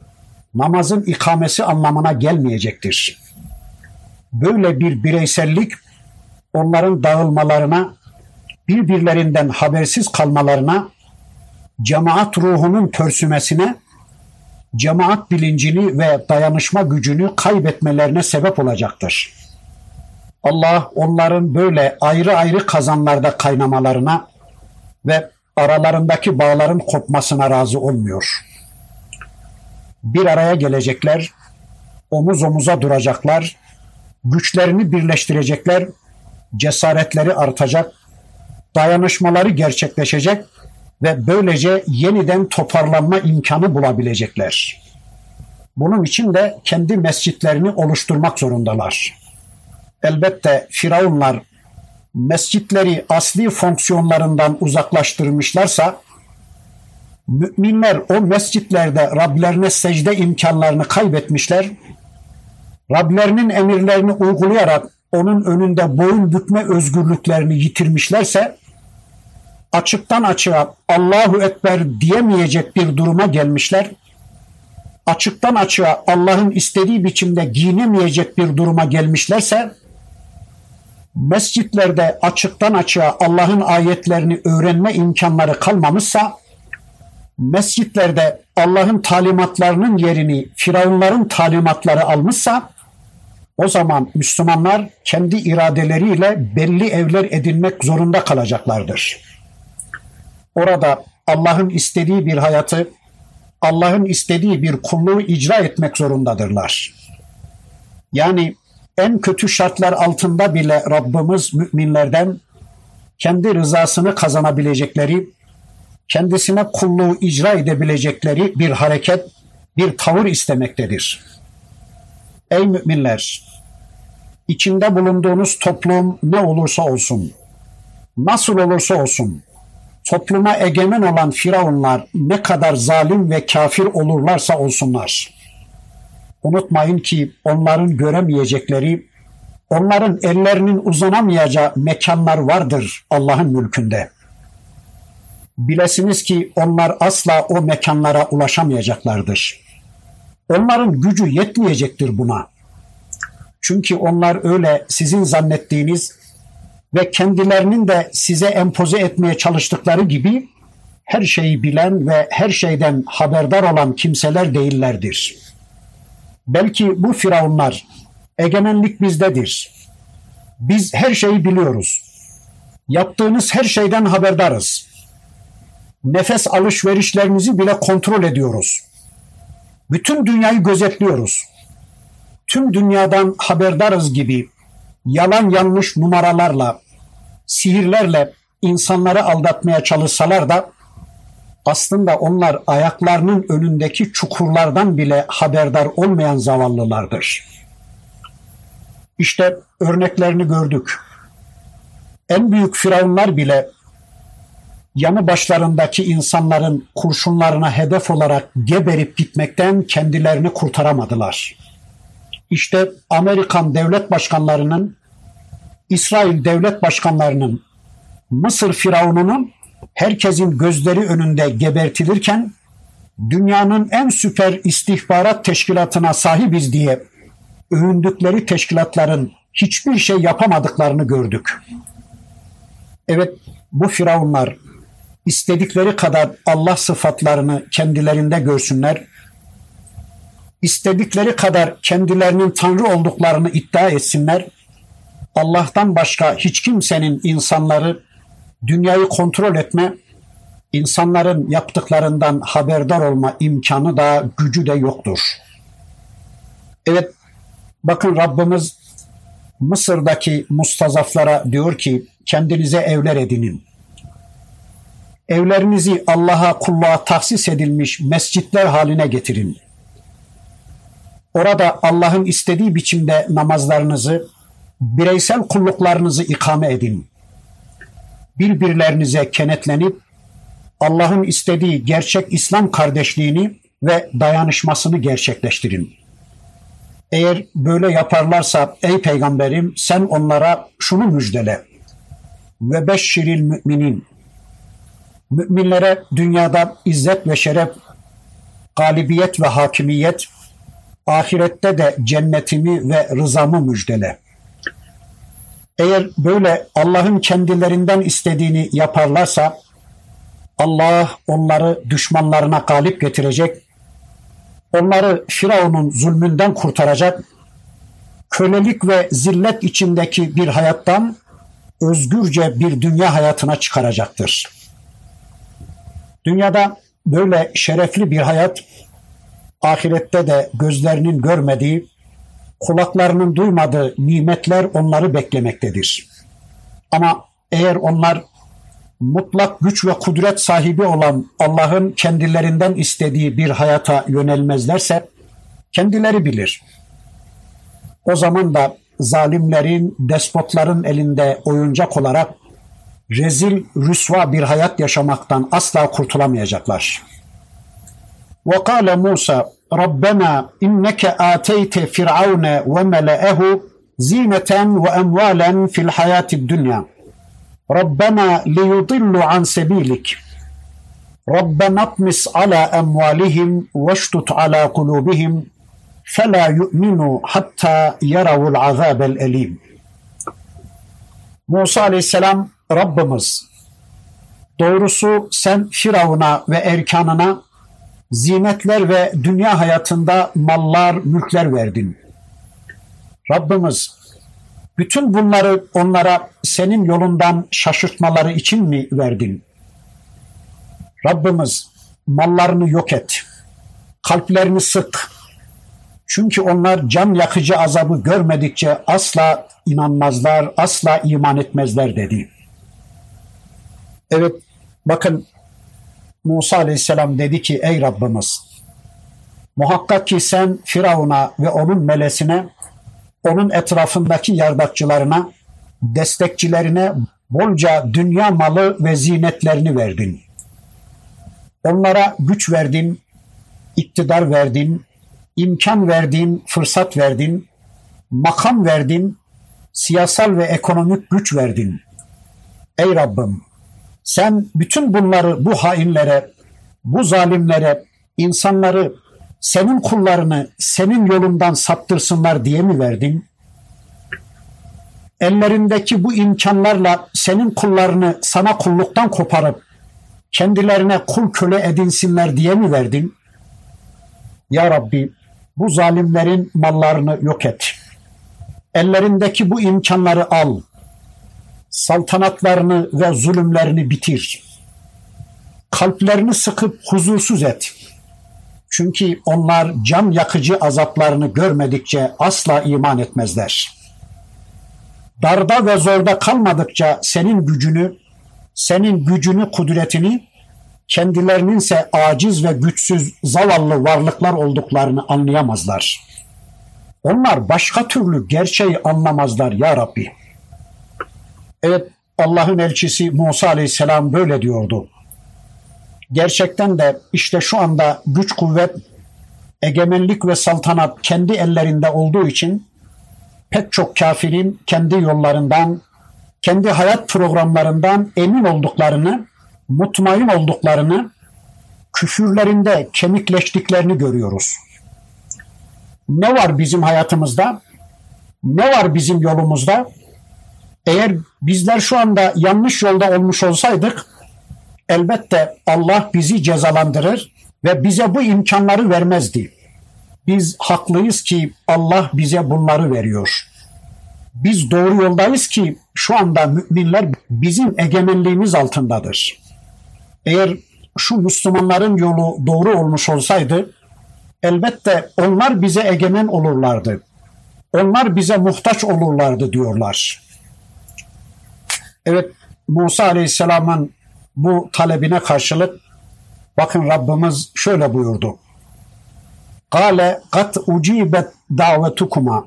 namazın ikamesi anlamına gelmeyecektir. Böyle bir bireysellik onların dağılmalarına, birbirlerinden habersiz kalmalarına, cemaat ruhunun törsümesine, cemaat bilincini ve dayanışma gücünü kaybetmelerine sebep olacaktır. Allah onların böyle ayrı ayrı kazanlarda kaynamalarına ve aralarındaki bağların kopmasına razı olmuyor. Bir araya gelecekler, omuz omuza duracaklar, güçlerini birleştirecekler, cesaretleri artacak, dayanışmaları gerçekleşecek ve böylece yeniden toparlanma imkanı bulabilecekler. Bunun için de kendi mescitlerini oluşturmak zorundalar. Elbette Firavunlar mescitleri asli fonksiyonlarından uzaklaştırmışlarsa, müminler o mescitlerde Rablerine secde imkanlarını kaybetmişler, Rablerinin emirlerini uygulayarak onun önünde boyun bükme özgürlüklerini yitirmişlerse, açıktan açığa Allahu Ekber diyemeyecek bir duruma gelmişler, açıktan açığa Allah'ın istediği biçimde giyinemeyecek bir duruma gelmişlerse, mescitlerde açıktan açığa Allah'ın ayetlerini öğrenme imkanları kalmamışsa, mescitlerde Allah'ın talimatlarının yerini Firavunların talimatları almışsa, o zaman Müslümanlar kendi iradeleriyle belli evler edinmek zorunda kalacaklardır. Orada Allah'ın istediği bir hayatı, Allah'ın istediği bir kulluğu icra etmek zorundadırlar. Yani en kötü şartlar altında bile Rabbimiz müminlerden kendi rızasını kazanabilecekleri, kendisine kulluğu icra edebilecekleri bir hareket, bir tavır istemektedir. Ey müminler! İçinde bulunduğunuz toplum ne olursa olsun, nasıl olursa olsun, topluma egemen olan firavunlar ne kadar zalim ve kafir olurlarsa olsunlar, unutmayın ki onların göremeyecekleri, onların ellerinin uzanamayacağı mekanlar vardır Allah'ın mülkünde. Bilesiniz ki onlar asla o mekanlara ulaşamayacaklardır. Onların gücü yetmeyecektir buna. Çünkü onlar öyle sizin zannettiğiniz ve kendilerinin de size empoze etmeye çalıştıkları gibi her şeyi bilen ve her şeyden haberdar olan kimseler değillerdir. Belki bu firavunlar, egemenlik bizdedir, biz her şeyi biliyoruz, yaptığınız her şeyden haberdarız, nefes alışverişlerinizi bile kontrol ediyoruz, bütün dünyayı gözetliyoruz, tüm dünyadan haberdarız gibi yalan yanlış numaralarla, sihirlerle insanları aldatmaya çalışsalar da aslında onlar ayaklarının önündeki çukurlardan bile haberdar olmayan zavallılardır. İşte örneklerini gördük. En büyük firavunlar bile yanı başlarındaki insanların kurşunlarına hedef olarak geberip gitmekten kendilerini kurtaramadılar. İşte Amerikan devlet başkanlarının, İsrail devlet başkanlarının, Mısır firavununun herkesin gözleri önünde gebertilirken dünyanın en süper istihbarat teşkilatına sahibiz diye övündükleri teşkilatların hiçbir şey yapamadıklarını gördük. Evet, bu firavunlar istedikleri kadar Allah sıfatlarını kendilerinde görsünler, istedikleri kadar kendilerinin Tanrı olduklarını iddia etsinler, Allah'tan başka hiç kimsenin insanları dünyayı kontrol etme, insanların yaptıklarından haberdar olma imkanı da gücü de yoktur. Evet, bakın Rabbimiz Mısır'daki mustazaflara diyor ki kendinize evler edinin. Evlerinizi Allah'a kulluğa tahsis edilmiş mescitler haline getirin. Orada Allah'ın istediği biçimde namazlarınızı, bireysel kulluklarınızı ikame edin. Birbirlerinize kenetlenip Allah'ın istediği gerçek İslam kardeşliğini ve dayanışmasını gerçekleştirin. Eğer böyle yaparlarsa ey peygamberim sen onlara şunu müjdele. Ve beşşiril müminin. Müminlere dünyada izzet ve şeref, galibiyet ve hakimiyet, ahirette de cennetimi ve rızamı müjdele. Eğer böyle Allah'ın kendilerinden istediğini yaparlarsa Allah onları düşmanlarına galip getirecek, onları Firavun'un zulmünden kurtaracak, kölelik ve zillet içindeki bir hayattan özgürce bir dünya hayatına çıkaracaktır. Dünyada böyle şerefli bir hayat, ahirette de gözlerinin görmediği, kulaklarının duymadığı nimetler onları beklemektedir. Ama eğer onlar mutlak güç ve kudret sahibi olan Allah'ın kendilerinden istediği bir hayata yönelmezlerse kendileri bilir. O zaman da zalimlerin, despotların elinde oyuncak olarak rezil, rüsva bir hayat yaşamaktan asla kurtulamayacaklar. وَقَالَ مُوسَى رَبَّنَا اِنَّكَ آتَيْتَ فِرْعَوْنَ وَمَلَأَهُ زِينَةً وَأَمْوَالًا فِي الْحَيَاةِ الدُّنْيَا رَبَّنَا لِيُضِلُّ عَنْ سَبِيلِكَ رَبَّنَا اطْمِسْ عَلَى أَمْوَالِهِمْ وَاشْتُتْ عَلَى قُلُوبِهِمْ فَلَا يُؤْمِنُوا حَتَّى يَرَوُا الْعَذَابَ الْأَلِيمَ Musa aleyhisselam Rabbimiz, doğrusu sen Firavun'a ve erkanına zinetler ve dünya hayatında mallar, mülkler verdin. Rabbimiz, bütün bunları onlara senin yolundan şaşırtmaları için mi verdin? Rabbimiz, mallarını yok et, kalplerini sık. Çünkü onlar can yakıcı azabı görmedikçe asla inanmazlar, asla iman etmezler dedi. Evet, bakın Musa aleyhisselam dedi ki ey Rabbimiz, muhakkak ki sen Firavun'a ve onun melesine, onun etrafındaki yardakçılarına, destekçilerine Bolca dünya malı ve zinetlerini verdin. Onlara güç verdin, iktidar verdin, imkan verdin, fırsat verdin, makam verdin, siyasal ve ekonomik güç verdin. Ey Rabbim, sen bütün bunları bu hainlere, bu zalimlere, insanları, senin kullarını senin yolundan saptırsınlar diye mi verdin? Ellerindeki bu imkanlarla senin kullarını sana kulluktan koparıp kendilerine kul köle edinsinler diye mi verdin? Ya Rabbi, bu zalimlerin mallarını yok et. Ellerindeki bu imkanları al. Saltanatlarını ve zulümlerini bitir. Kalplerini sıkıp huzursuz et. Çünkü onlar can yakıcı azaplarını görmedikçe asla iman etmezler. Darda ve zorda kalmadıkça senin gücünü, kudretini, kendilerininse aciz ve güçsüz zavallı varlıklar olduklarını anlayamazlar. Onlar başka türlü gerçeği anlamazlar ya Rabbi. Evet, Allah'ın elçisi Musa Aleyhisselam böyle diyordu. Gerçekten de işte şu anda güç, kuvvet, egemenlik ve saltanat kendi ellerinde olduğu için pek çok kafirin kendi yollarından, kendi hayat programlarından emin olduklarını, mutmain olduklarını, küfürlerinde kemikleştiklerini görüyoruz. Ne var bizim hayatımızda? Ne var bizim yolumuzda? Eğer bizler şu anda yanlış yolda olmuş olsaydık, elbette Allah bizi cezalandırır ve bize bu imkanları vermezdi. Biz haklıyız ki Allah bize bunları veriyor. Biz doğru yoldayız ki şu anda müminler bizim egemenliğimiz altındadır. Eğer şu Müslümanların yolu doğru olmuş olsaydı, elbette onlar bize egemen olurlardı. Onlar bize muhtaç olurlardı diyorlar. Evet, Musa Aleyhisselam'ın bu talebine karşılık bakın Rabbimiz şöyle buyurdu. قَالَ قَدْ اُجِيبَتْ دَعْوَتُكُمَا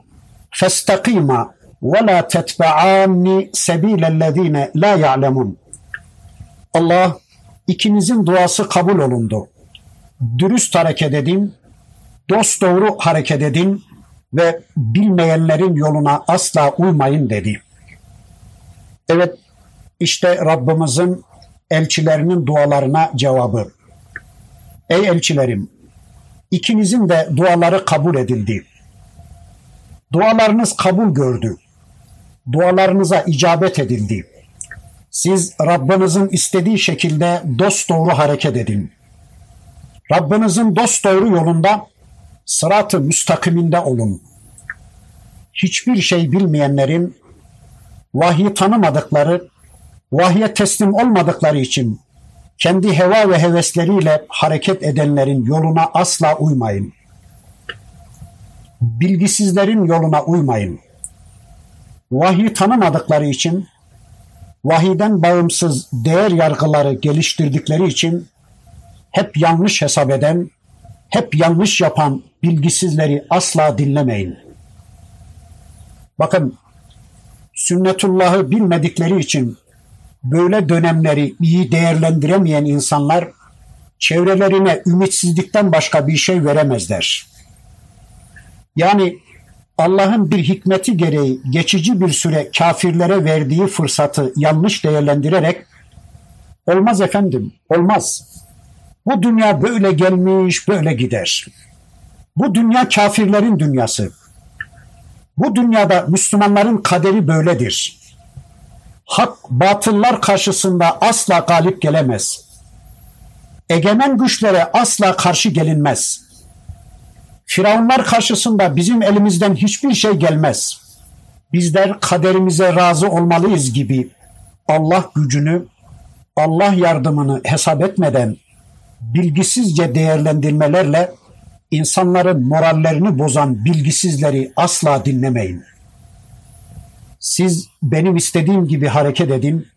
فَاسْتَقِيمَا وَلَا تَتْبَعَانِ سَب۪يلَ الَّذ۪ينَ لَا يَعْلَمُونَ. Allah, ikinizin duası kabul olundu. Dürüst hareket edin, dosdoğru hareket edin ve bilmeyenlerin yoluna asla uymayın dedi. Evet, işte Rabbimizin elçilerinin dualarına cevabı. Ey elçilerim, ikinizin de duaları kabul edildi. Dualarınız kabul gördü. Dualarınıza icabet edildi. Siz Rabbinizin istediği şekilde dosdoğru hareket edin. Rabbinizin dosdoğru yolunda, sırat-ı müstakiminde olun. Hiçbir şey bilmeyenlerin, vahyi tanımadıkları, vahye teslim olmadıkları için kendi heva ve hevesleriyle hareket edenlerin yoluna asla uymayın. Bilgisizlerin yoluna uymayın. Vahyi tanımadıkları için, vahiden bağımsız değer yargıları geliştirdikleri için hep yanlış hesap eden, hep yanlış yapan bilgisizleri asla dinlemeyin. Bakın, sünnetullahı bilmedikleri için böyle dönemleri iyi değerlendiremeyen insanlar çevrelerine ümitsizlikten başka bir şey veremezler. Yani Allah'ın bir hikmeti gereği geçici bir süre kafirlere verdiği fırsatı yanlış değerlendirerek olmaz efendim, olmaz. Bu dünya böyle gelmiş, böyle gider. Bu dünya kafirlerin dünyası. Bu dünyada Müslümanların kaderi böyledir. Hak, batıllar karşısında asla galip gelemez. Egemen güçlere asla karşı gelinmez. Firavunlar karşısında bizim elimizden hiçbir şey gelmez. Bizler kaderimize razı olmalıyız gibi Allah gücünü, Allah yardımını hesap etmeden bilgisizce değerlendirmelerle insanların morallerini bozan bilgisizleri asla dinlemeyin. Siz benim istediğim gibi hareket edin,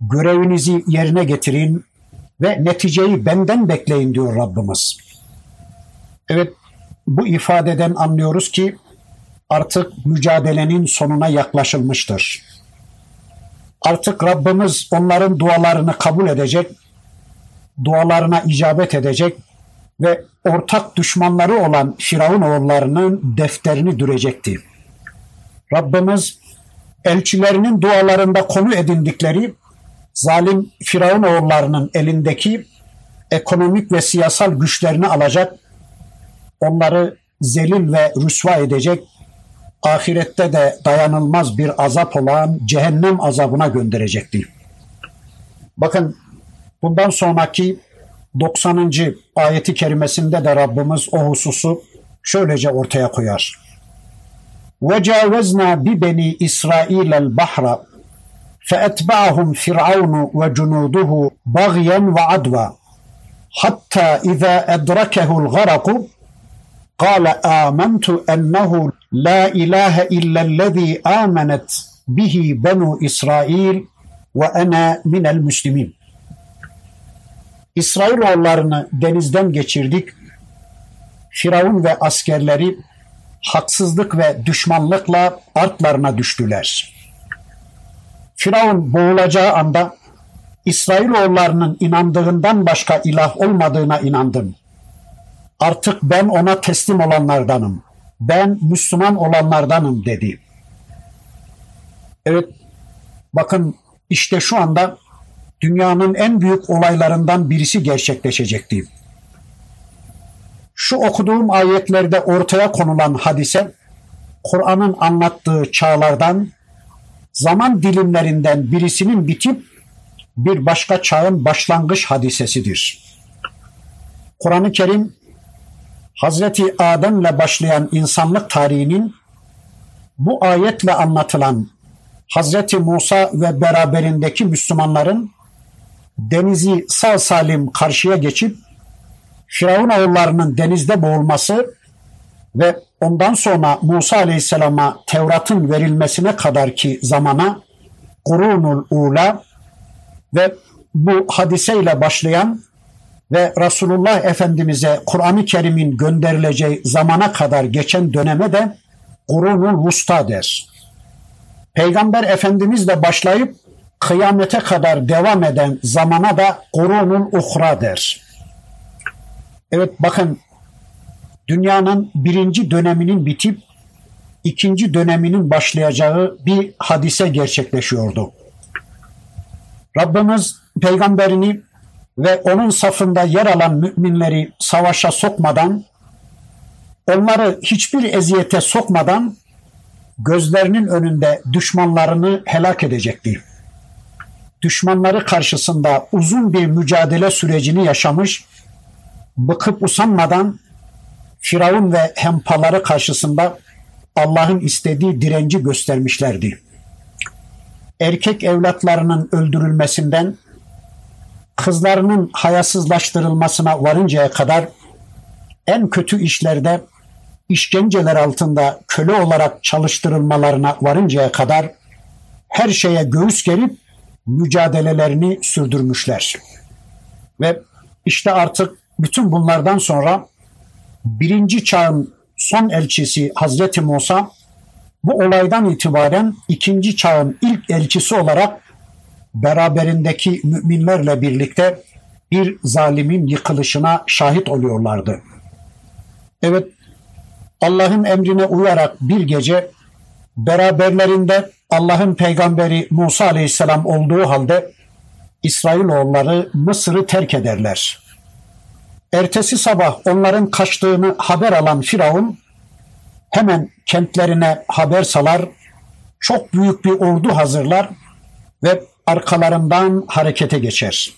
görevinizi yerine getirin ve neticeyi benden bekleyin diyor Rabbimiz. Evet, bu ifadeden anlıyoruz ki artık mücadelenin sonuna yaklaşılmıştır. Artık Rabbimiz onların dualarını kabul edecek, dualarına icabet edecek ve ortak düşmanları olan Firavun oğullarının defterini dürecekti. Rabbimiz elçilerinin dualarında konu edindikleri zalim Firavun oğullarının elindeki ekonomik ve siyasal güçlerini alacak, onları zelil ve rüsva edecek, ahirette de dayanılmaz bir azap olan cehennem azabına gönderecekti. Bakın bundan sonraki 90. ayeti kerimesinde de Rabbimiz o hususu şöylece ortaya koyar. وَجَاوَزْنَا بِبَنِي إِسْرَائِيلَ الْبَحْرَ فَأَتْبَعَهُمْ فِرْعَوْنُ وَجُنُودُهُ بَغْيًا وَعَدْوًا حَتَّى إِذَا أَدْرَكَهُ الْغَرَقُ قَالَ آمَنْتُ أَنَّهُ لَا إِلَٰهَ إِلَّا الَّذِي آمَنَتْ بِهِ بَنُو إِسْرَائِيلَ وَأَنَا مِنَ الْمُسْلِمِينَ. İsrailoğullarını denizden geçirdik. Firavun ve askerleri haksızlık ve düşmanlıkla artlarına düştüler. Firavun boğulacağı anda İsrailoğullarının inandığından başka ilah olmadığına inandım. Artık ben ona teslim olanlardanım. Ben Müslüman olanlardanım dedi. Evet, bakın işte şu anda dünyanın en büyük olaylarından birisi gerçekleşecekti. Şu okuduğum ayetlerde ortaya konulan hadise, Kur'an'ın anlattığı çağlardan, zaman dilimlerinden birisinin bitip bir başka çağın başlangıç hadisesidir. Kur'an-ı Kerim, Hazreti Adem'le başlayan insanlık tarihinin bu ayetle anlatılan Hazreti Musa ve beraberindeki Müslümanların denizi sağ salim karşıya geçip Firavun oğullarının denizde boğulması ve ondan sonra Musa Aleyhisselam'a Tevrat'ın verilmesine kadarki zamana Kurunul Ula ve bu hadiseyle başlayan ve Resulullah Efendimiz'e Kur'an-ı Kerim'in gönderileceği zamana kadar geçen döneme de Kurunul Vusta der. Peygamber Efendimiz'le başlayıp kıyamete kadar devam eden zamana da Kurunul Uhra der. Evet bakın, dünyanın birinci döneminin bitip ikinci döneminin başlayacağı bir hadise gerçekleşiyordu. Rabbimiz peygamberini ve onun safında yer alan müminleri savaşa sokmadan, onları hiçbir eziyete sokmadan gözlerinin önünde düşmanlarını helak edecekti. Düşmanları karşısında uzun bir mücadele sürecini yaşamış, bıkıp usanmadan Firavun ve hempaları karşısında Allah'ın istediği direnci göstermişlerdi. Erkek evlatlarının öldürülmesinden, kızlarının hayasızlaştırılmasına varıncaya kadar en kötü işlerde işkenceler altında köle olarak çalıştırılmalarına varıncaya kadar her şeye göğüs gerip mücadelelerini sürdürmüşler. Ve işte artık bütün bunlardan sonra birinci çağın son elçisi Hazreti Musa bu olaydan itibaren ikinci çağın ilk elçisi olarak beraberindeki müminlerle birlikte bir zalimin yıkılışına şahit oluyorlardı. Evet, Allah'ın emrine uyarak bir gece beraberlerinde Allah'ın peygamberi Musa Aleyhisselam olduğu halde İsrailoğulları Mısır'ı terk ederler. Ertesi sabah onların kaçtığını haber alan Firavun hemen kentlerine haber salar, çok büyük bir ordu hazırlar ve arkalarından harekete geçer.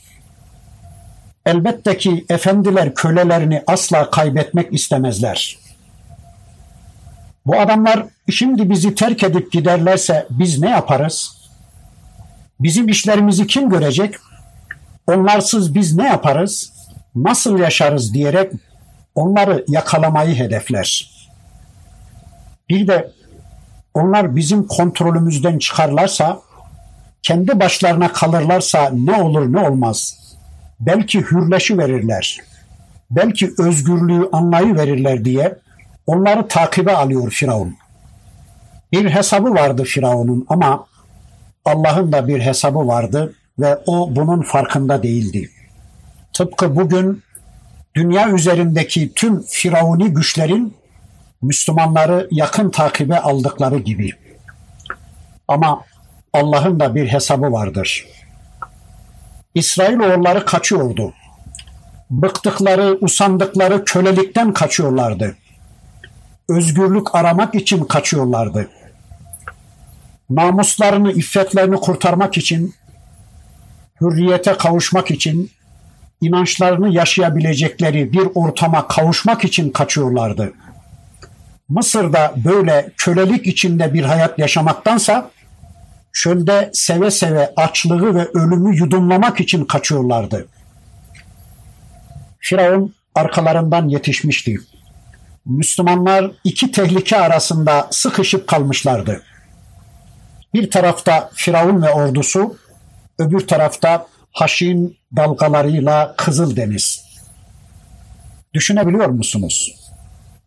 Elbette ki efendiler kölelerini asla kaybetmek istemezler. Bu adamlar şimdi bizi terk edip giderlerse biz ne yaparız? Bizim işlerimizi kim görecek? Onlarsız biz ne yaparız? Nasıl yaşarız diyerek onları yakalamayı hedefler. Bir de onlar bizim kontrolümüzden çıkarlarsa, kendi başlarına kalırlarsa ne olur ne olmaz. Belki hürleşiverirler. Belki özgürlüğü anlayıverirler diye onları takibe alıyor Firavun. Bir hesabı vardı Firavun'un ama Allah'ın da bir hesabı vardı ve o bunun farkında değildi. Tıpkı bugün dünya üzerindeki tüm firavuni güçlerin Müslümanları yakın takibe aldıkları gibi. Ama Allah'ın da bir hesabı vardır. İsrailoğulları kaçıyordu. Bıktıkları, usandıkları kölelikten kaçıyorlardı. Özgürlük aramak için kaçıyorlardı. Namuslarını, iffetlerini kurtarmak için, hürriyete kavuşmak için, inançlarını yaşayabilecekleri bir ortama kavuşmak için kaçıyorlardı. Mısır'da böyle kölelik içinde bir hayat yaşamaktansa, çölde seve seve açlığı ve ölümü yudumlamak için kaçıyorlardı. Firavun arkalarından yetişmişti. Müslümanlar iki tehlike arasında sıkışıp kalmışlardı. Bir tarafta Firavun ve ordusu, öbür tarafta Haşin dalgalarıyla Kızıldeniz. Düşünebiliyor musunuz?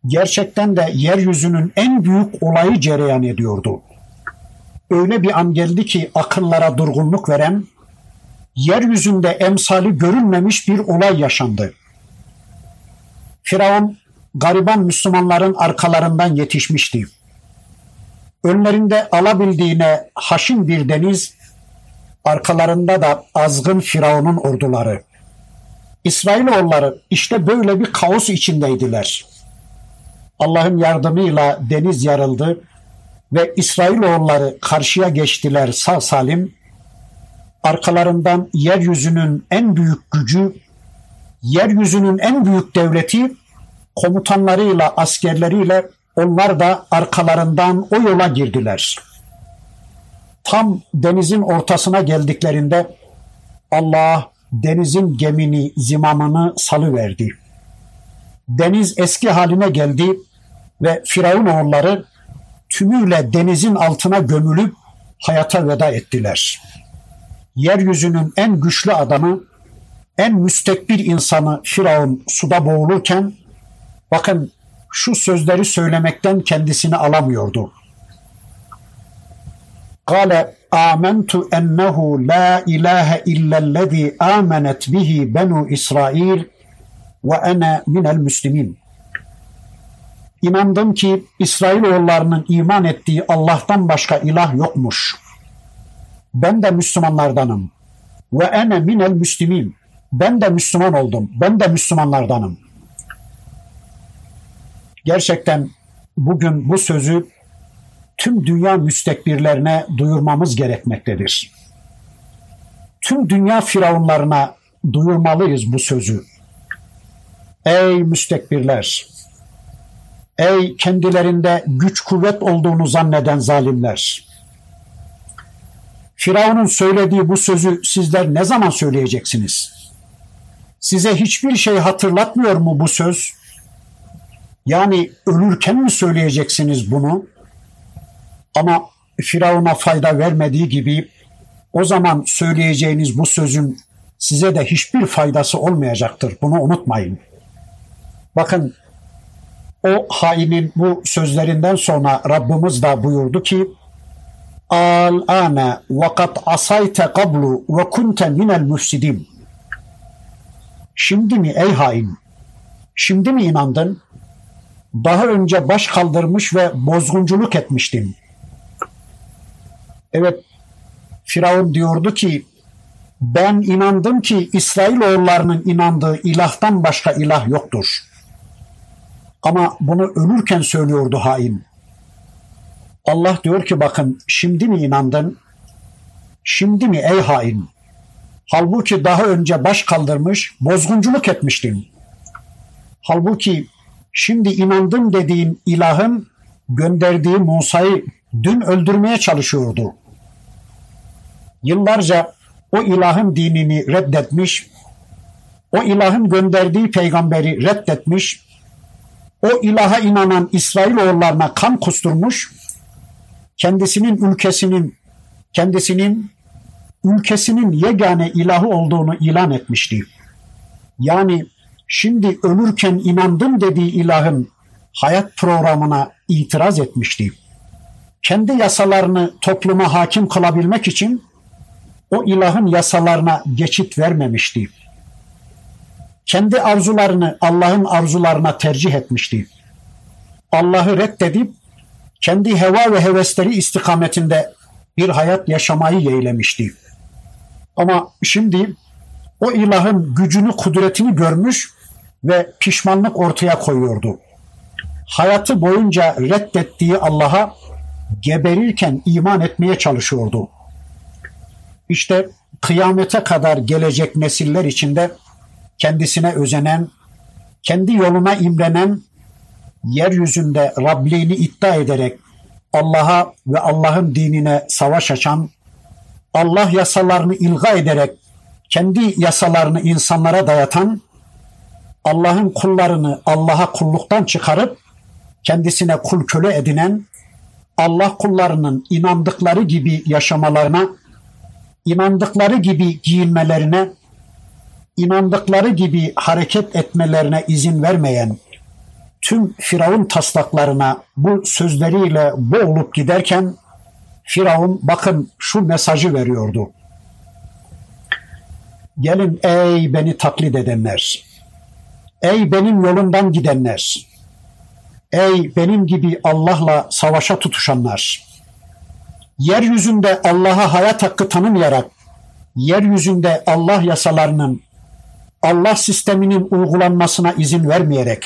Gerçekten de yeryüzünün en büyük olayı cereyan ediyordu. Öyle bir an geldi ki akıllara durgunluk veren, yeryüzünde emsali görülmemiş bir olay yaşandı. Firavun, gariban Müslümanların arkalarından yetişmişti. Önlerinde alabildiğine haşin bir deniz, arkalarında da azgın Firavun'un orduları. İsrailoğulları işte böyle bir kaos içindeydiler. Allah'ın yardımıyla deniz yarıldı ve İsrailoğulları karşıya geçtiler sağ salim. Arkalarından yeryüzünün en büyük gücü, yeryüzünün en büyük devleti, komutanlarıyla, askerleriyle onlar da arkalarından o yola girdiler. Tam denizin ortasına geldiklerinde Allah denizin gemini, zimamını salıverdi. Deniz eski haline geldi ve Firavunoğulları tümüyle denizin altına gömülüp hayata veda ettiler. Yeryüzünün en güçlü adamı, en müstekbir insanı Firavun suda boğulurken, bakın şu sözleri söylemekten kendisini alamıyordu. Kâle âmentu ennehu lâ ilâhe illellezî âmenet bihi benû İsrail ve ene minel müslimîn. İnandım ki İsrailoğullarının iman ettiği Allah'tan başka ilah yokmuş. Ben de Müslümanlardanım. Ve ene minel müslimîn. Ben de Müslüman oldum. Ben de Müslümanlardanım. Gerçekten bugün bu sözü tüm dünya müstekbirlerine duyurmamız gerekmektedir. Tüm dünya firavunlarına duyurmalıyız bu sözü. Ey müstekbirler! Ey kendilerinde güç kuvvet olduğunu zanneden zalimler! Firavun'un söylediği bu sözü sizler ne zaman söyleyeceksiniz? Size hiçbir şey hatırlatmıyor mu bu söz? Yani ölürken mi söyleyeceksiniz bunu? Ama Firavun'a fayda vermediği gibi o zaman söyleyeceğiniz bu sözün size de hiçbir faydası olmayacaktır. Bunu unutmayın. Bakın o hainin bu sözlerinden sonra Rabbimiz da buyurdu ki Al-âne ve kad asayte kablu ve kunte minel müfsidin. Şimdi mi ey hain? Şimdi mi inandın? Daha önce baş kaldırmış ve bozgunculuk etmiştim. Evet, Firavun diyordu ki, ben inandım ki İsrailoğullarının inandığı ilahtan başka ilah yoktur. Ama bunu ölürken söylüyordu hain. Allah diyor ki bakın, şimdi mi inandın? Şimdi mi ey hain? Halbuki daha önce baş kaldırmış, bozgunculuk etmiştim. Halbuki şimdi inandım dediğin ilahın gönderdiği Musa'yı dün öldürmeye çalışıyordu. Yıllarca o ilahın dinini reddetmiş, o ilahın gönderdiği peygamberi reddetmiş, o ilaha inanan İsrailoğullarına kan kusturmuş, kendisinin ülkesinin yegane ilahı olduğunu ilan etmişti. Yani şimdi ölürken inandım dediği ilahın hayat programına itiraz etmişti. kendi yasalarını topluma hakim kılabilmek için o ilahın yasalarına geçit vermemişti. Kendi arzularını Allah'ın arzularına tercih etmişti. Allah'ı reddedip kendi heva ve hevesleri istikametinde bir hayat yaşamayı yeğlemişti. Ama şimdi o ilahın gücünü, kudretini görmüş ve pişmanlık ortaya koyuyordu. Hayatı boyunca reddettiği Allah'a geberirken iman etmeye çalışıyordu. İşte kıyamete kadar gelecek nesiller içinde kendisine özenen, kendi yoluna imrenen, yeryüzünde Rabliğini iddia ederek Allah'a ve Allah'ın dinine savaş açan, Allah yasalarını ilga ederek kendi yasalarını insanlara dayatan, Allah'ın kullarını Allah'a kulluktan çıkarıp kendisine kul köle edinen, Allah kullarının inandıkları gibi yaşamalarına, inandıkları gibi giyinmelerine, inandıkları gibi hareket etmelerine izin vermeyen, tüm Firavun taslaklarına bu sözleriyle boğulup giderken Firavun bakın şu mesajı veriyordu. Gelin ey beni taklit edenler, ey benim yolumdan gidenler, ey benim gibi Allah'la savaşa tutuşanlar, yeryüzünde Allah'a hayat hakkı tanımayarak, yeryüzünde Allah yasalarının, Allah sisteminin uygulanmasına izin vermeyerek,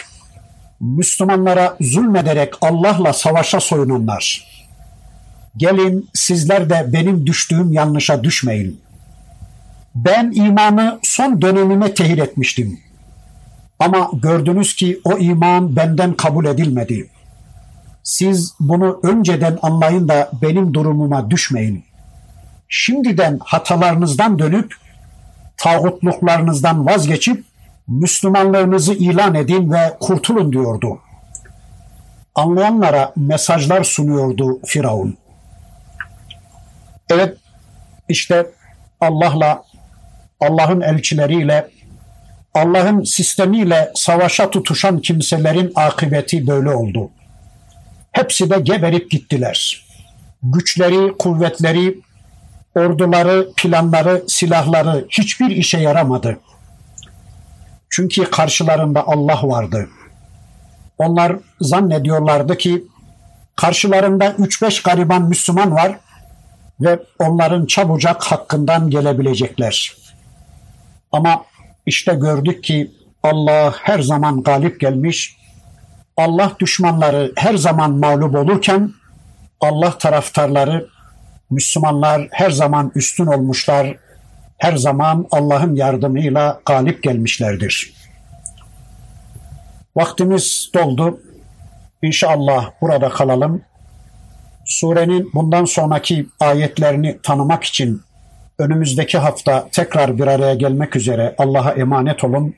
Müslümanlara zulmederek Allah'la savaşa soyunanlar, gelin sizler de benim düştüğüm yanlışa düşmeyin. Ben imanı son dönemime tehir etmiştim. Ama gördünüz ki o iman benden kabul edilmedi. Siz bunu önceden anlayın da benim durumuma düşmeyin. Şimdiden hatalarınızdan dönüp, tağutluklarınızdan vazgeçip, Müslümanlığınızı ilan edin ve kurtulun diyordu. Anlayanlara mesajlar sunuyordu Firavun. Evet, işte Allah'la, Allah'ın elçileriyle, Allah'ın sistemiyle savaşa tutuşan kimselerin akıbeti böyle oldu. Hepsi de geberip gittiler. Güçleri, kuvvetleri, orduları, planları, silahları hiçbir işe yaramadı. Çünkü karşılarında Allah vardı. Onlar zannediyorlardı ki karşılarında 3-5 gariban Müslüman var ve onların çabucak hakkından gelebilecekler. Ama işte gördük ki Allah her zaman galip gelmiş, Allah düşmanları her zaman mağlup olurken Allah taraftarları, Müslümanlar her zaman üstün olmuşlar, her zaman Allah'ın yardımıyla galip gelmişlerdir. Vaktimiz doldu. İnşallah burada kalalım. Surenin bundan sonraki ayetlerini tanımak için önümüzdeki hafta tekrar bir araya gelmek üzere Allah'a emanet olun.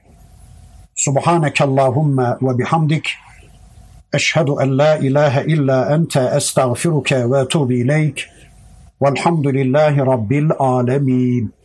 Subhaneke Allahumma ve bihamdik. Eşhedü en la ilahe illa ente estağfiruke ve etûbü ileyk. Velhamdülillahi rabbil âlemin.